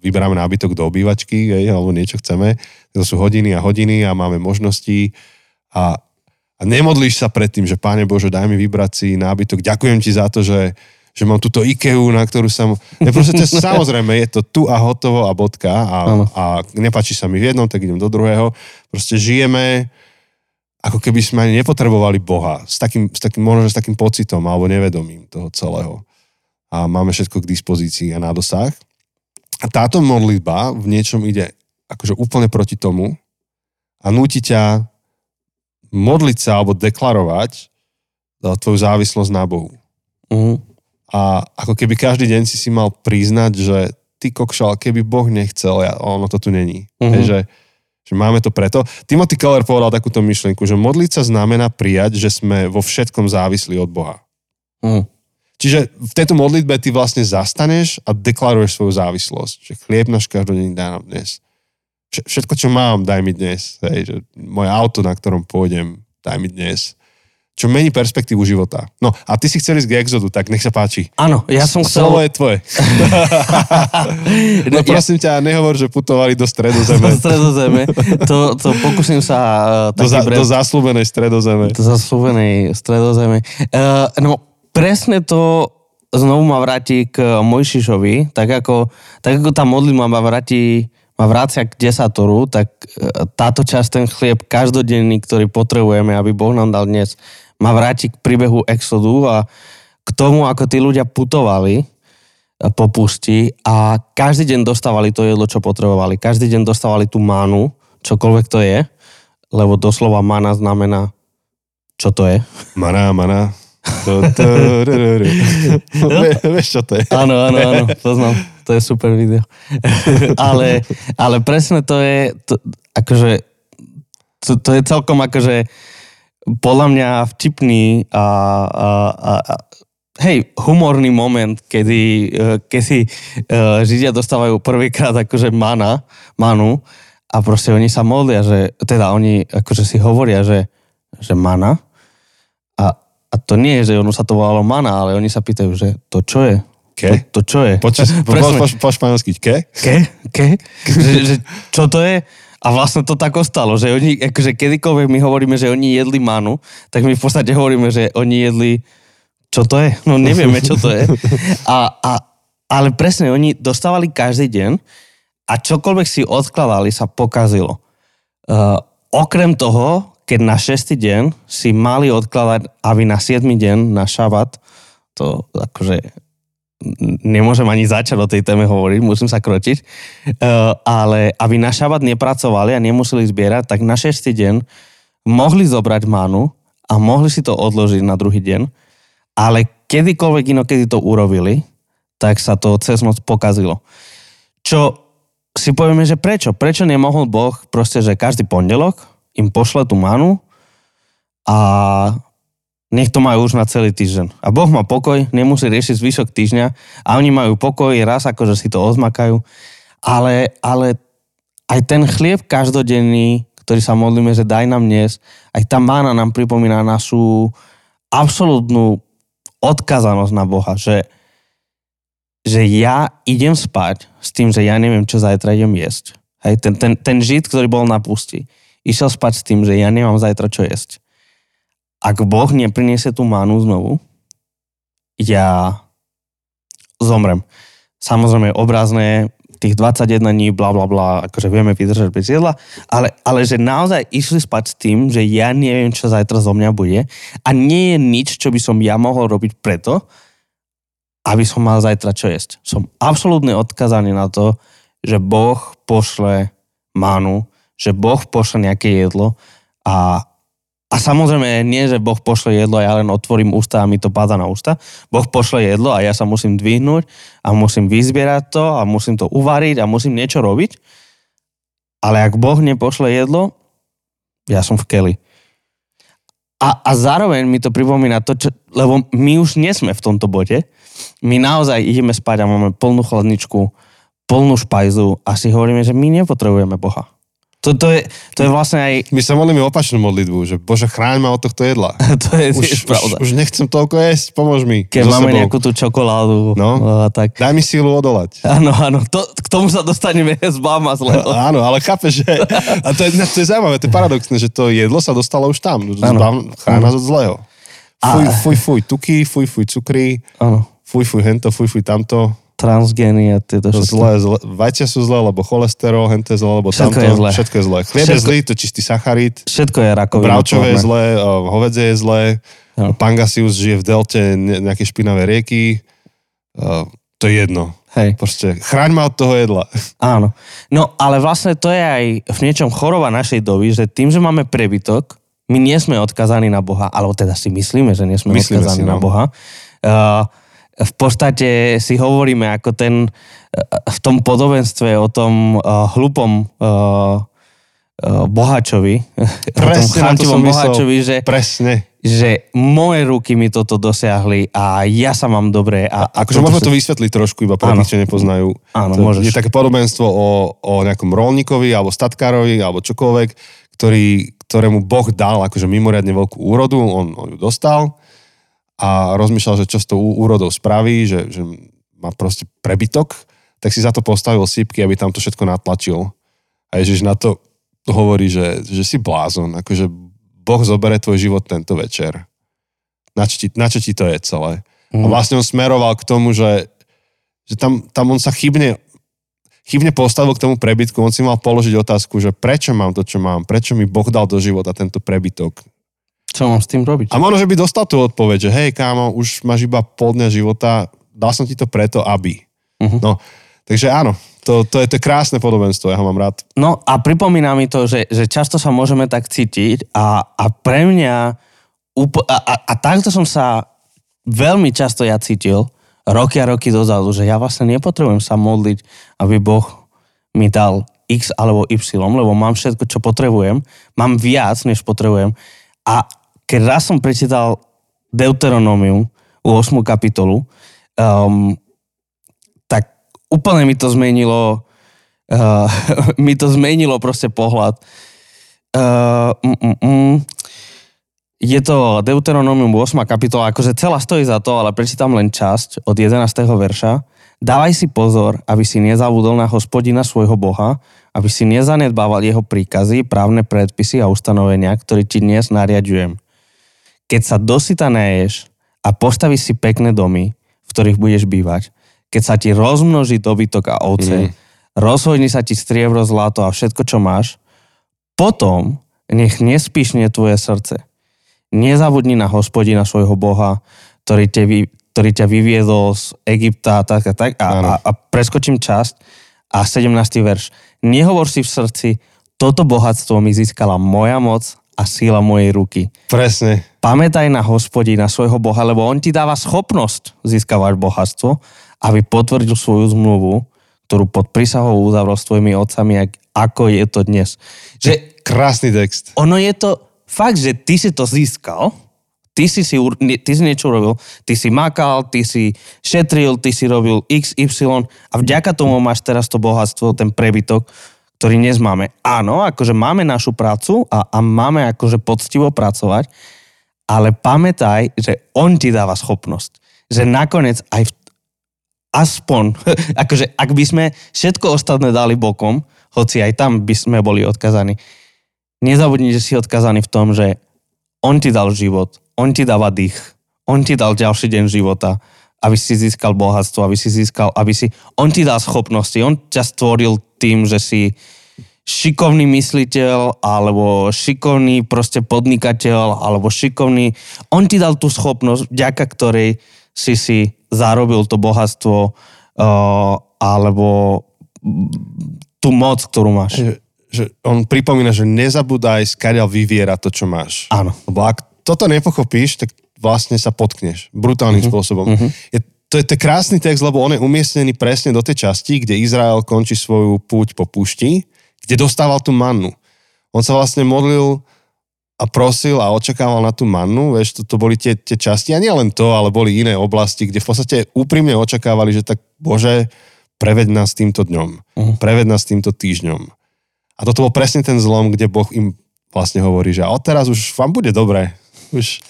vyberáme nábytok do obývačky, hej, alebo niečo chceme, to sú hodiny a hodiny a máme možnosti a A nemodlíš sa pred tým, že Páne Bože, daj mi vybrať si nábytok, ďakujem ti za to, že, že mám túto IKEA, na ktorú sa... Ja proste, samozrejme, je to tu a hotovo a bodka a, a nepáči sa mi v jednom, tak idem do druhého. Proste žijeme, ako keby sme ani nepotrebovali Boha. S takým, s takým, možno, s takým pocitom alebo nevedomím toho celého. A máme všetko k dispozícii a na dosah. A táto modlitba v niečom ide akože úplne proti tomu a núti ťa modliť sa alebo deklarovať tvoju závislosť na Bohu. Uh-huh. A ako keby každý deň si si mal priznať, že ty kokšal, keby Boh nechcel, ja, ono to tu není. Uh-huh. Hej, že, že máme to preto. Timothy Keller povedal takúto myšlienku, že modliť sa znamená prijať, že sme vo všetkom závislí od Boha. Uh-huh. Čiže v tejto modlitbe ty vlastne zastaneš a deklaruješ svoju závislosť. Že chlieb náš každodenný dá nám dnes. Všetko, čo mám, daj mi dnes. Hej, že moje auto, na ktorom pôjdem, daj mi dnes. Čo mení perspektívu života. No a ty si chcel ísť k Exodu, tak nech sa páči. Áno, ja som chcel... Slovo je tvoje. No prosím ťa, nehovor, že putovali do stredozeme. Do stredozeme. To, to pokúsim sa... Uh, do, za, do zaslúbenej stredozeme. Do zaslúbenej stredozeme. Uh, no presne to... Znovu ma vráti k Mojžišovi, tak ako, tak ako tá modlitba ma vráti... ma vrácia k desatoru, tak táto časť, ten chlieb každodenný, ktorý potrebujeme, aby Boh nám dal dnes, ma vráti k príbehu Exodu a k tomu, ako tí ľudia putovali po pusti a každý deň dostávali to jedlo, čo potrebovali. Každý deň dostávali tú manu, čokoľvek to je, lebo doslova mana znamená, čo to je? Mana, mana. Vieš, čo to je? Áno, áno, áno, poznám. To je super video. ale, ale presne to je, to, akože, to, to je celkom akože, podľa mňa vtipný a, a, a, a hej, humorný moment, kedy, keď si uh, Židia dostávajú prvýkrát akože mana, manu a proste oni sa modlia, že, teda oni akože si hovoria, že, že mana a, a to nie je, že ono sa to volalo mana, ale oni sa pýtajú, že to čo je? Ke? To, to čo je? Po, po, po španielsky, ke? Ke? Ke? Že, že, čo to je? A vlastne to tak ostalo, že oni, akože kedykoľvek my hovoríme, že oni jedli manu, tak my v podstate hovoríme, že oni jedli, čo to je? No nevieme, čo to je. A, a, ale presne, oni dostávali každý deň a čokoľvek si odkladali, sa pokazilo. Uh, okrem toho, keď na šiesty deň si mali odkladať, aby na siedmy deň, na šabat, to akože... nemôžem ani začať o tej téme hovoriť, musím sa krotiť, uh, ale aby na šabat nepracovali a nemuseli zbierať, tak na šestý deň mohli zobrať manu a mohli si to odložiť na druhý deň, ale kedykoľvek inokedy to urobili, tak sa to cez noc pokazilo. Čo si povieme, že prečo? Prečo nemohol Boh proste, že každý pondelok im pošle tú manu a... nech to majú už na celý týždeň. A Boh má pokoj, nemusí riešiť zvyšok týždňa a oni majú pokoj, raz akože si to odmakajú. Ale, ale aj ten chlieb každodenný, ktorý sa modlíme, že daj nám dnes, aj tá mána nám pripomína našu absolútnu odkazanosť na Boha, že, že ja idem spať s tým, že ja neviem, čo zajtra idem jesť. Hej, ten, ten, ten Žid, ktorý bol na pusti, išiel spať s tým, že ja nemám zajtra čo jesť. Ak Boh nepriniesie tú manu znovu, ja zomrem. Samozrejme, obrazné, tých dvadsaťjeden dní, bla, bla, bla, akože vieme vydržať bez jedla, ale, ale že naozaj išli spať s tým, že ja neviem, čo zajtra zo mňa bude a nie je nič, čo by som ja mohol robiť preto, aby som mal zajtra čo jesť. Som absolútne odkazaný na to, že Boh pošle manu, že Boh pošle nejaké jedlo a A samozrejme nie, že Boh pošle jedlo a ja len otvorím ústa a mi to padá na ústa. Boh pošle jedlo a ja sa musím dvihnúť a musím vyzbierať to a musím to uvariť a musím niečo robiť. Ale ak Boh nepošle jedlo, ja som v keli. A, a zároveň mi to pripomína to, čo, lebo my už nie sme v tomto bode. My naozaj ideme spať a máme plnú chladničku, plnú špajzu a si hovoríme, že my nepotrebujeme Boha. To, to, je, to je vlastne aj... My sa modlíme opačnú modlitbu, že Bože, chráň ma od tohto jedla. To je už, pravda. Už, už nechcem toľko jesť, pomôž mi. Keď máme sebou nejakú tú čokoládu. No, tak... daj mi sílu odolať. Áno, áno, to, k tomu sa dostaneme z Bama. Zle. Áno, ale chápeš, že... A to je, to je zaujímavé, to je paradoxné, že to jedlo sa dostalo už tam. Zbám, chráň nás od zlého. Fuj, fuj, fuj, tuky, fuj, fuj, cukry, áno. Fuj, fuj, hento, fuj, fuj, tamto. Transgény a tieto všetko. Zlé, zlé. Vajcia sú zlé, lebo cholesterol, hente zlé, lebo všetko tamto. Je zlé. Všetko je zlé. Chlieb všetko je zlý, to čistý sacharid. Všetko je rakovina. Bravčové je zlé, hovedzie je zlé. No. Pangasius žije v delte nejaké špinavé rieky. To je jedno. Hej. Proste chráň ma od toho jedla. Áno. No, ale vlastne to je aj v niečom choroba našej doby, že tým, že máme prebytok, my nie sme odkazaní na Boha, alebo teda si myslíme, že nie sme myslíme odkazaní si, no. na Boha. Uh, v podstate si hovoríme ako ten, v tom podobenstve o tom uh, hlupom uh, uh, bohačovi, presne, o tom chamtivom bohačovi, že, presne. že moje ruky mi toto dosiahli a ja sa mám dobre. A, a akože môžeme si... to vysvetliť trošku, iba pre tých, čo nepoznajú. Áno, to je také podobenstvo o, o nejakom rolníkovi, alebo statkárovi, alebo čokoľvek, ktorý, ktorému Boh dal akože mimoriadne veľkú úrodu, on, on ju dostal. A rozmýšľal, že čo s tou úrodou spraví, že, že má proste prebytok, tak si za to postavil sípky, aby tam to všetko natlačil. A Ježiš na to hovorí, že, že si blázon, akože Boh zoberie tvoj život tento večer. Na čo ti, na čo ti to je celé? Mm. A vlastne on smeroval k tomu, že, že tam, tam on sa chybne, chybne postavil k tomu prebytku, on si mal položiť otázku, že prečo mám to, čo mám, prečo mi Boh dal do života tento prebytok? Čo mám s tým robiť? A možno, že by dostal tú odpoveď, že hej, kámo, už máš iba pol dňa života, dal som ti to preto, aby. Uh-huh. No, takže áno, to, to je to krásne podobenstvo, ja ho mám rád. No a pripomína mi to, že, že často sa môžeme tak cítiť a, a pre mňa, upo- a, a, a takto som sa veľmi často ja cítil, roky a roky dozadu, že ja vlastne nepotrebujem sa modliť, aby Boh mi dal X alebo Y, lebo mám všetko, čo potrebujem, mám viac, než potrebujem. A keď raz som prečítal Deuteronomium, ôsmu kapitolu, um, tak úplne mi to zmenilo, uh, mi to zmenilo proste pohľad. Uh, mm, mm, mm. Je to Deuteronomium ôsma kapitola, akože celá stojí za to, ale prečítam len časť od jedenásteho verša. Dávaj si pozor, aby si nezabudol na Hospodina svojho Boha, aby si nezanedbával jeho príkazy, právne predpisy a ustanovenia, ktoré ti dnes nariadujem. Keď sa dosyta naješ a postavíš si pekné domy, v ktorých budeš bývať, keď sa ti rozmnoží dobytok a ovce, mm. rozhojní sa ti striebro, zlato a všetko, čo máš, potom nech nespíšne tvoje srdce. Nezabudni na Hospodina svojho Boha, ktorý te vy... ktorý ťa vyviedol z Egypta tak a tak. A, a, a preskočím časť a sedemnásty verš. Nehovor si v srdci, toto bohatstvo mi získala moja moc a síla mojej ruky. Presne. Pamätaj na Hospodina, svojho Boha, lebo on ti dáva schopnosť získavať bohatstvo, aby potvrdil svoju zmluvu, ktorú pod prísahou uzavrel s tvojimi otcami, ako je to dnes. Že krásny text. Ono je to fakt, že ty si to získal, Ty si, si, ty si niečo robil, ty si makal, ty si šetril, ty si robil X, Y a vďaka tomu máš teraz to bohatstvo, ten prebytok, ktorý dnes máme. Áno, akože máme našu prácu a, a máme akože poctivo pracovať, ale pamätaj, že on ti dáva schopnosť. Že nakoniec aj v, aspoň, akože ak by sme všetko ostatné dali bokom, hoci aj tam by sme boli odkazaní, nezabudni, že si odkazaný v tom, že on ti dal život, on ti dáva dých, on ti dal ďalší deň života, aby si získal bohatstvo, aby si získal, aby si... On ti dal schopnosti, on ťa stvoril tým, že si šikovný mysliteľ, alebo šikovný proste podnikateľ, alebo šikovný... On ti dal tú schopnosť, vďaka ktorej si si zarobil to bohatstvo, uh, alebo tú moc, ktorú máš. že on pripomína, že nezabúdaj, skadiaľ vyviera to, čo máš. Áno. Lebo ak toto nepochopíš, tak vlastne sa potkneš. Brutálnym uh-huh. spôsobom. Uh-huh. Je, to je to krásny text, lebo on je umiestnený presne do tej časti, kde Izrael končí svoju púť po púšti, kde dostával tú mannu. On sa vlastne modlil a prosil a očakával na tú mannu, vieš, to, to boli tie, tie časti, a nie len to, ale boli iné oblasti, kde v podstate úprimne očakávali, že tak Bože, preved nás týmto dňom, uh-huh. preved nás týmto týždňom. A toto bol presne ten zlom, kde Boh im vlastne hovorí, že a odteraz už vám bude dobre. Už,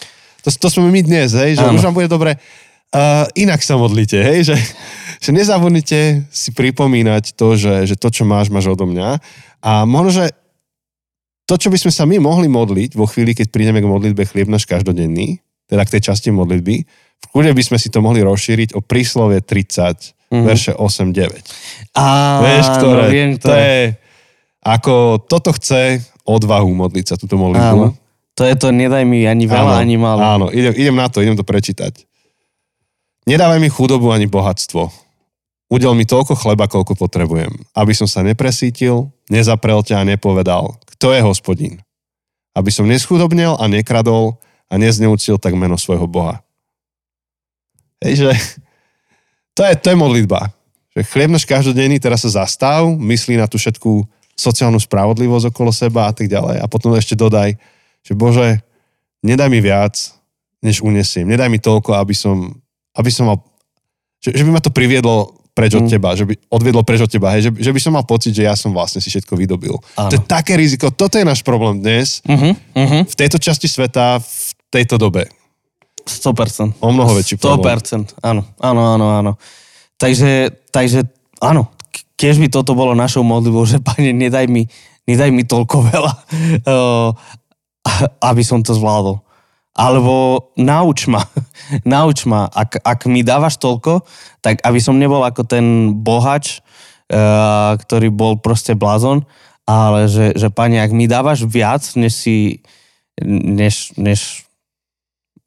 to, to sme my dnes, hej, že áno. Už vám bude dobre. Uh, inak sa modlite, hej, že, že nezabudnite si pripomínať to, že, že to, čo máš, máš odo mňa. A možno, že to, čo by sme sa my mohli modliť vo chvíli, keď prídeme k modlitbe chlieb náš každodenný, teda k tej časti modlitby, v kľude by sme si to mohli rozšíriť o príslovie tridsať, mm-hmm. verše osem deväť. Á, vieš, ktoré, no, viem, ktoré. To je, ako toto chce odvahu modliť sa, túto modlitbu. Áno. To je to, nedaj mi ani veľa, áno, ani málo. Áno, idem, idem na to, idem to prečítať. Nedávaj mi chudobu ani bohatstvo. Udel mi toľko chleba, koľko potrebujem, aby som sa nepresítil, nezaprel ťa a nepovedal, to je Hospodín. Aby som neschudobnil a nekradol a nezneúctil tak meno svojho Boha. Hej, že to je, to je modlitba. Že chlieb náš každodenný, teraz sa zastav, myslí na tú všetkú sociálnu spravodlivosť okolo seba a tak ďalej. A potom ešte dodaj, že Bože, nedaj mi viac, než uniesiem. Nedaj mi toľko, aby som, aby som mal, že, že by ma to priviedlo preč od teba, že by odvedlo preč od teba, hej, že, že by som mal pocit, že ja som vlastne si všetko vydobil. Áno. To je také riziko, toto je náš problém dnes, uh-huh, uh-huh. v tejto časti sveta, v tejto dobe. sto percent. O mnoho väčší problém. sto percent, áno, áno, áno, áno. Takže, takže, áno, keď by toto bolo našou modlitbou, že Pane, nedaj mi, nedaj mi toľko veľa, aby som to zvládol. Alebo nauč ma, nauč ma, ak, ak mi dávaš toľko, tak aby som nebol ako ten bohač, uh, ktorý bol proste blázon, ale že, že Pane, ak mi dávaš viac, než si, než, než,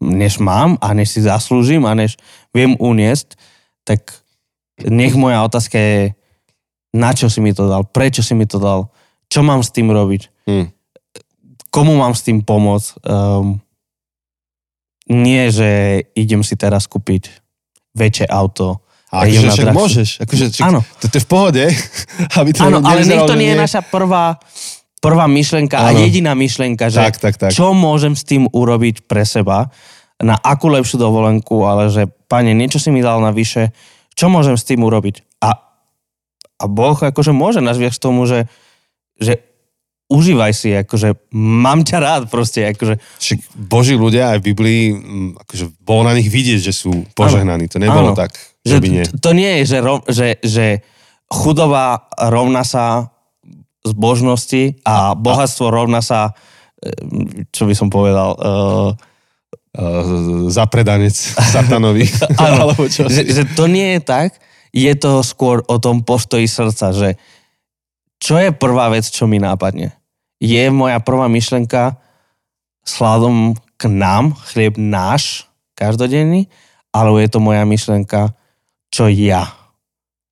než mám a než si zaslúžim a než viem uniesť, tak nech moja otázka je, na čo si mi to dal, prečo si mi to dal, čo mám s tým robiť, hmm. komu mám s tým pomôcť, um, nie, že idem si teraz kúpiť väčšie auto. A akože však môžeš. Akože, čak, to, to je v pohode. Aby to áno, ale nech to nie je naša prvá, prvá myšlenka áno. a jediná myšlenka, že tak, tak, tak. Čo môžem s tým urobiť pre seba, na akú lepšiu dovolenku, ale že Pane, niečo si mi dal navyše, čo môžem s tým urobiť? A, a Boh akože môže nás viesť k tomu, že, že užívaj si, akože mám ťa rád proste, akože. Však Boží ľudia aj v Biblii, akože bolo na nich vidieť, že sú požehnaní. Áno, to nebolo áno. tak, že, že by nie. To nie je, že, že, že chudoba rovná sa zbožnosti a bohatstvo rovná sa, čo by som povedal, uh, uh, zapredanec satanovi. Áno, že, že to nie je tak, je to skôr o tom postoji srdca, že čo je prvá vec, čo mi nápadne? Je moja prvá myšlenka sladom k nám, chlieb náš, každodenný, alebo je to moja myšlenka, čo ja?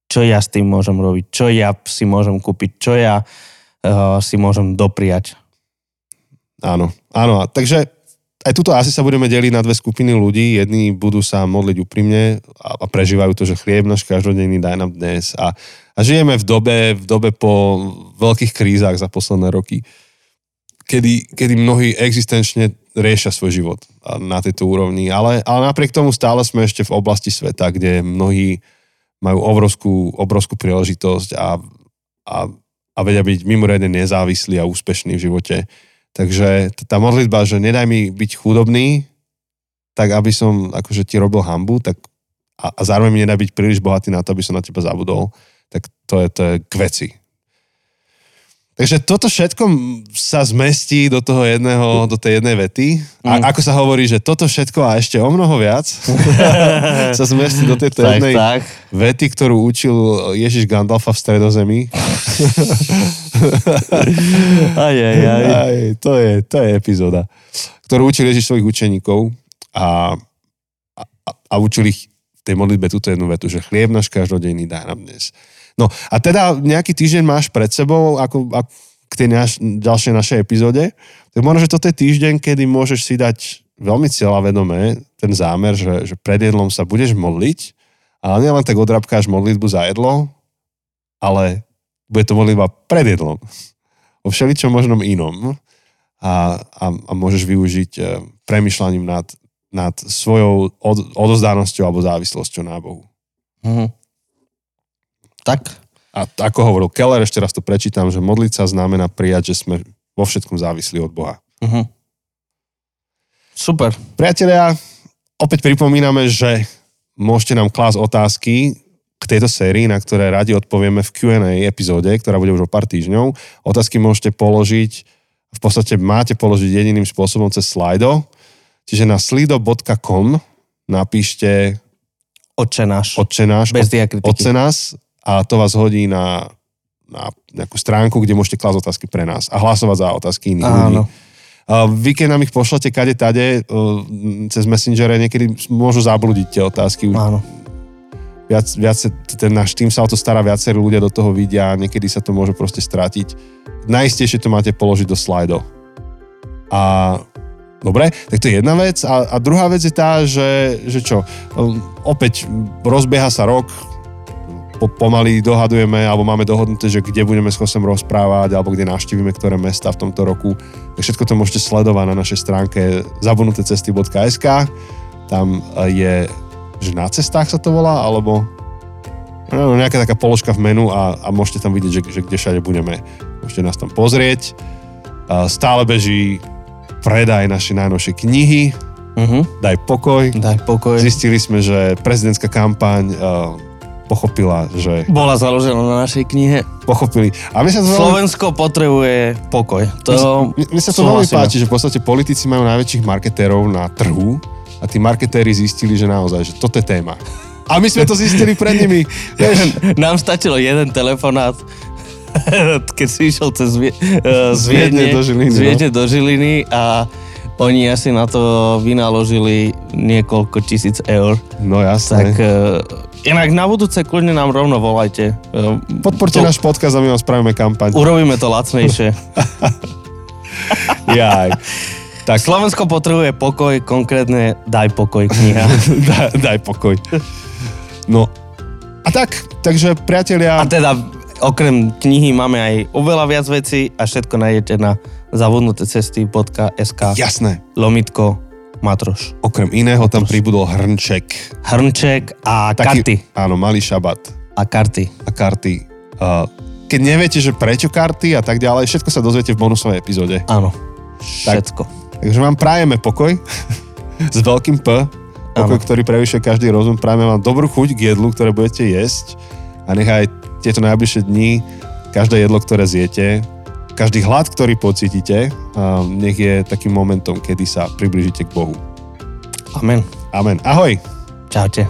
Čo ja s tým môžem robiť? Čo ja si môžem kúpiť? Čo ja uh, si môžem dopriať? Áno, áno. Takže aj tuto asi sa budeme deliť na dve skupiny ľudí. Jedni budú sa modliť úprimne a prežívajú to, že chlieb náš každodenný daj nám dnes a A žijeme v dobe, v dobe po veľkých krízach za posledné roky, kedy, kedy mnohí existenčne riešia svoj život na tejto úrovni. Ale, ale napriek tomu stále sme ešte v oblasti sveta, kde mnohí majú obrovskú, obrovskú príležitosť a, a, a vedia byť mimoriadne nezávislí a úspešní v živote. Takže tá modlitba, že nedaj mi byť chudobný, tak aby som akože ti robil hanbu, tak a, a zároveň mi nedaj byť príliš bohatý na to, aby som na teba zabudol. Tak to je, to je k veci. Takže toto všetko sa zmestí do toho jedného, do tej jednej vety. A mm. ako sa hovorí, že toto všetko a ešte o mnoho viac sa zmestí do tej jednej tak, tak. vety, ktorú učil Ježiš Gandalfa v Stredozemi. aj, aj, aj. aj to, je, to je epizóda, ktorú učil Ježiš svojich učeníkov a, a, a učil ich tej modlitbe túto jednu vetu, že chlieb náš každodenný daj nám dnes. No a teda nejaký týždeň máš pred sebou, ako, ako k tej naš, ďalšej našej epizóde, tak možno, že toto je týždeň, kedy môžeš si dať veľmi cieľavedomé ten zámer, že, že pred jedlom sa budeš modliť, ale nie len tak odrabkáš modlitbu za jedlo, ale bude to modlitba pred jedlom. O všeličom možnom inom. A, a, a môžeš využiť premyšľaním nad, nad svojou od, odozdanosťou alebo závislosťou na Bohu. Mhm. Tak. A ako hovoril Keller, ešte raz to prečítam, že modliť sa znamená prijať, že sme vo všetkom závislí od Boha. Uh-huh. Super. Priatelia, opäť pripomíname, že môžete nám klásť otázky k tejto sérii, na ktoré radi odpovieme v kjú end ej epizóde, ktorá bude už o pár týždňov. Otázky môžete položiť, v podstate máte položiť jediným spôsobom cez Slido, čiže na slido bodka com napíšte Otčenáš. Otčenáš. Bez diakritiky. Otčenáš. A to vás hodí na, na nejakú stránku, kde môžete klásť otázky pre nás a hlasovať za otázky iných ľudí. Uh, vy, keď nám ich pošlete kade tade, uh, cez Messengere, niekedy môžu zablúdiť tie otázky. Áno. Viac, viac, ten náš tým sa o to stará, viacerí ľudia do toho vidia, niekedy sa to môže proste stratiť. Najistejšie to máte položiť do Slido. A dobre, tak to je jedna vec. A, a druhá vec je tá, že, že čo, um, opäť rozbieha sa rok, pomaly dohadujeme, alebo máme dohodnuté, že kde budeme s Josem rozprávať, alebo kde navštívime ktoré mesta v tomto roku. Tak všetko to môžete sledovať na našej stránke zabudnuté cesty bodka es ká. Tam je, že na cestách sa to volá, alebo no, nejaká taká položka v menu a, a môžete tam vidieť, že, že kde všade budeme. Môžete nás tam pozrieť. Stále beží predaj našej najnovšej knihy. Uh-huh. Daj pokoj. Daj pokoj. Zistili sme, že prezidentská kampaň pochopila, že... Bola založená na našej knihe. Pochopili. A my sa to Slovensko veľmi... potrebuje pokoj. To... Mne sa to veľmi páči, že v podstate politici majú najväčších marketérov na trhu a tí marketéri zistili, že naozaj, že toto je téma. A my sme to zistili pred nimi. Nám stačilo jeden telefonát, keď si išiel cez z Viedne do Žiliny. Z Viedne do Žiliny a oni asi na to vynaložili niekoľko tisíc eur. No jasné. Tak inak na budúce kľudne nám rovno volajte. Podporte to... náš podcast a my vám spravíme kampaň. Urobíme to lacnejšie. Jaj. Tak. Slovensko potrebuje pokoj, konkrétne daj pokoj kniha. daj, daj pokoj. No a tak, takže priatelia... A teda okrem knihy máme aj oveľa viac vecí a všetko nájdete na zabudnuté cesty bodka es ká. Jasné. Lomitko Matroš. Okrem iného Matroš. Tam pribudol hrnček. Hrnček a taký, karty. Áno, malý šabat. A karty. A karty. Uh, keď neviete, že prečo karty a tak ďalej, všetko sa dozviete v bonusovej epizóde. Áno. Všetko. Tak, takže vám prajeme pokoj s veľkým P. Pokoj, áno. Ktorý prevyšuje každý rozum. Prajeme vám dobrú chuť k jedlu, ktoré budete jesť a nechaj tieto najbližšie dni každé jedlo, ktoré zjete, každý hlad, ktorý pocítite, nech je takým momentom, kedy sa priblížite k Bohu. Amen. Amen. Ahoj. Čaute.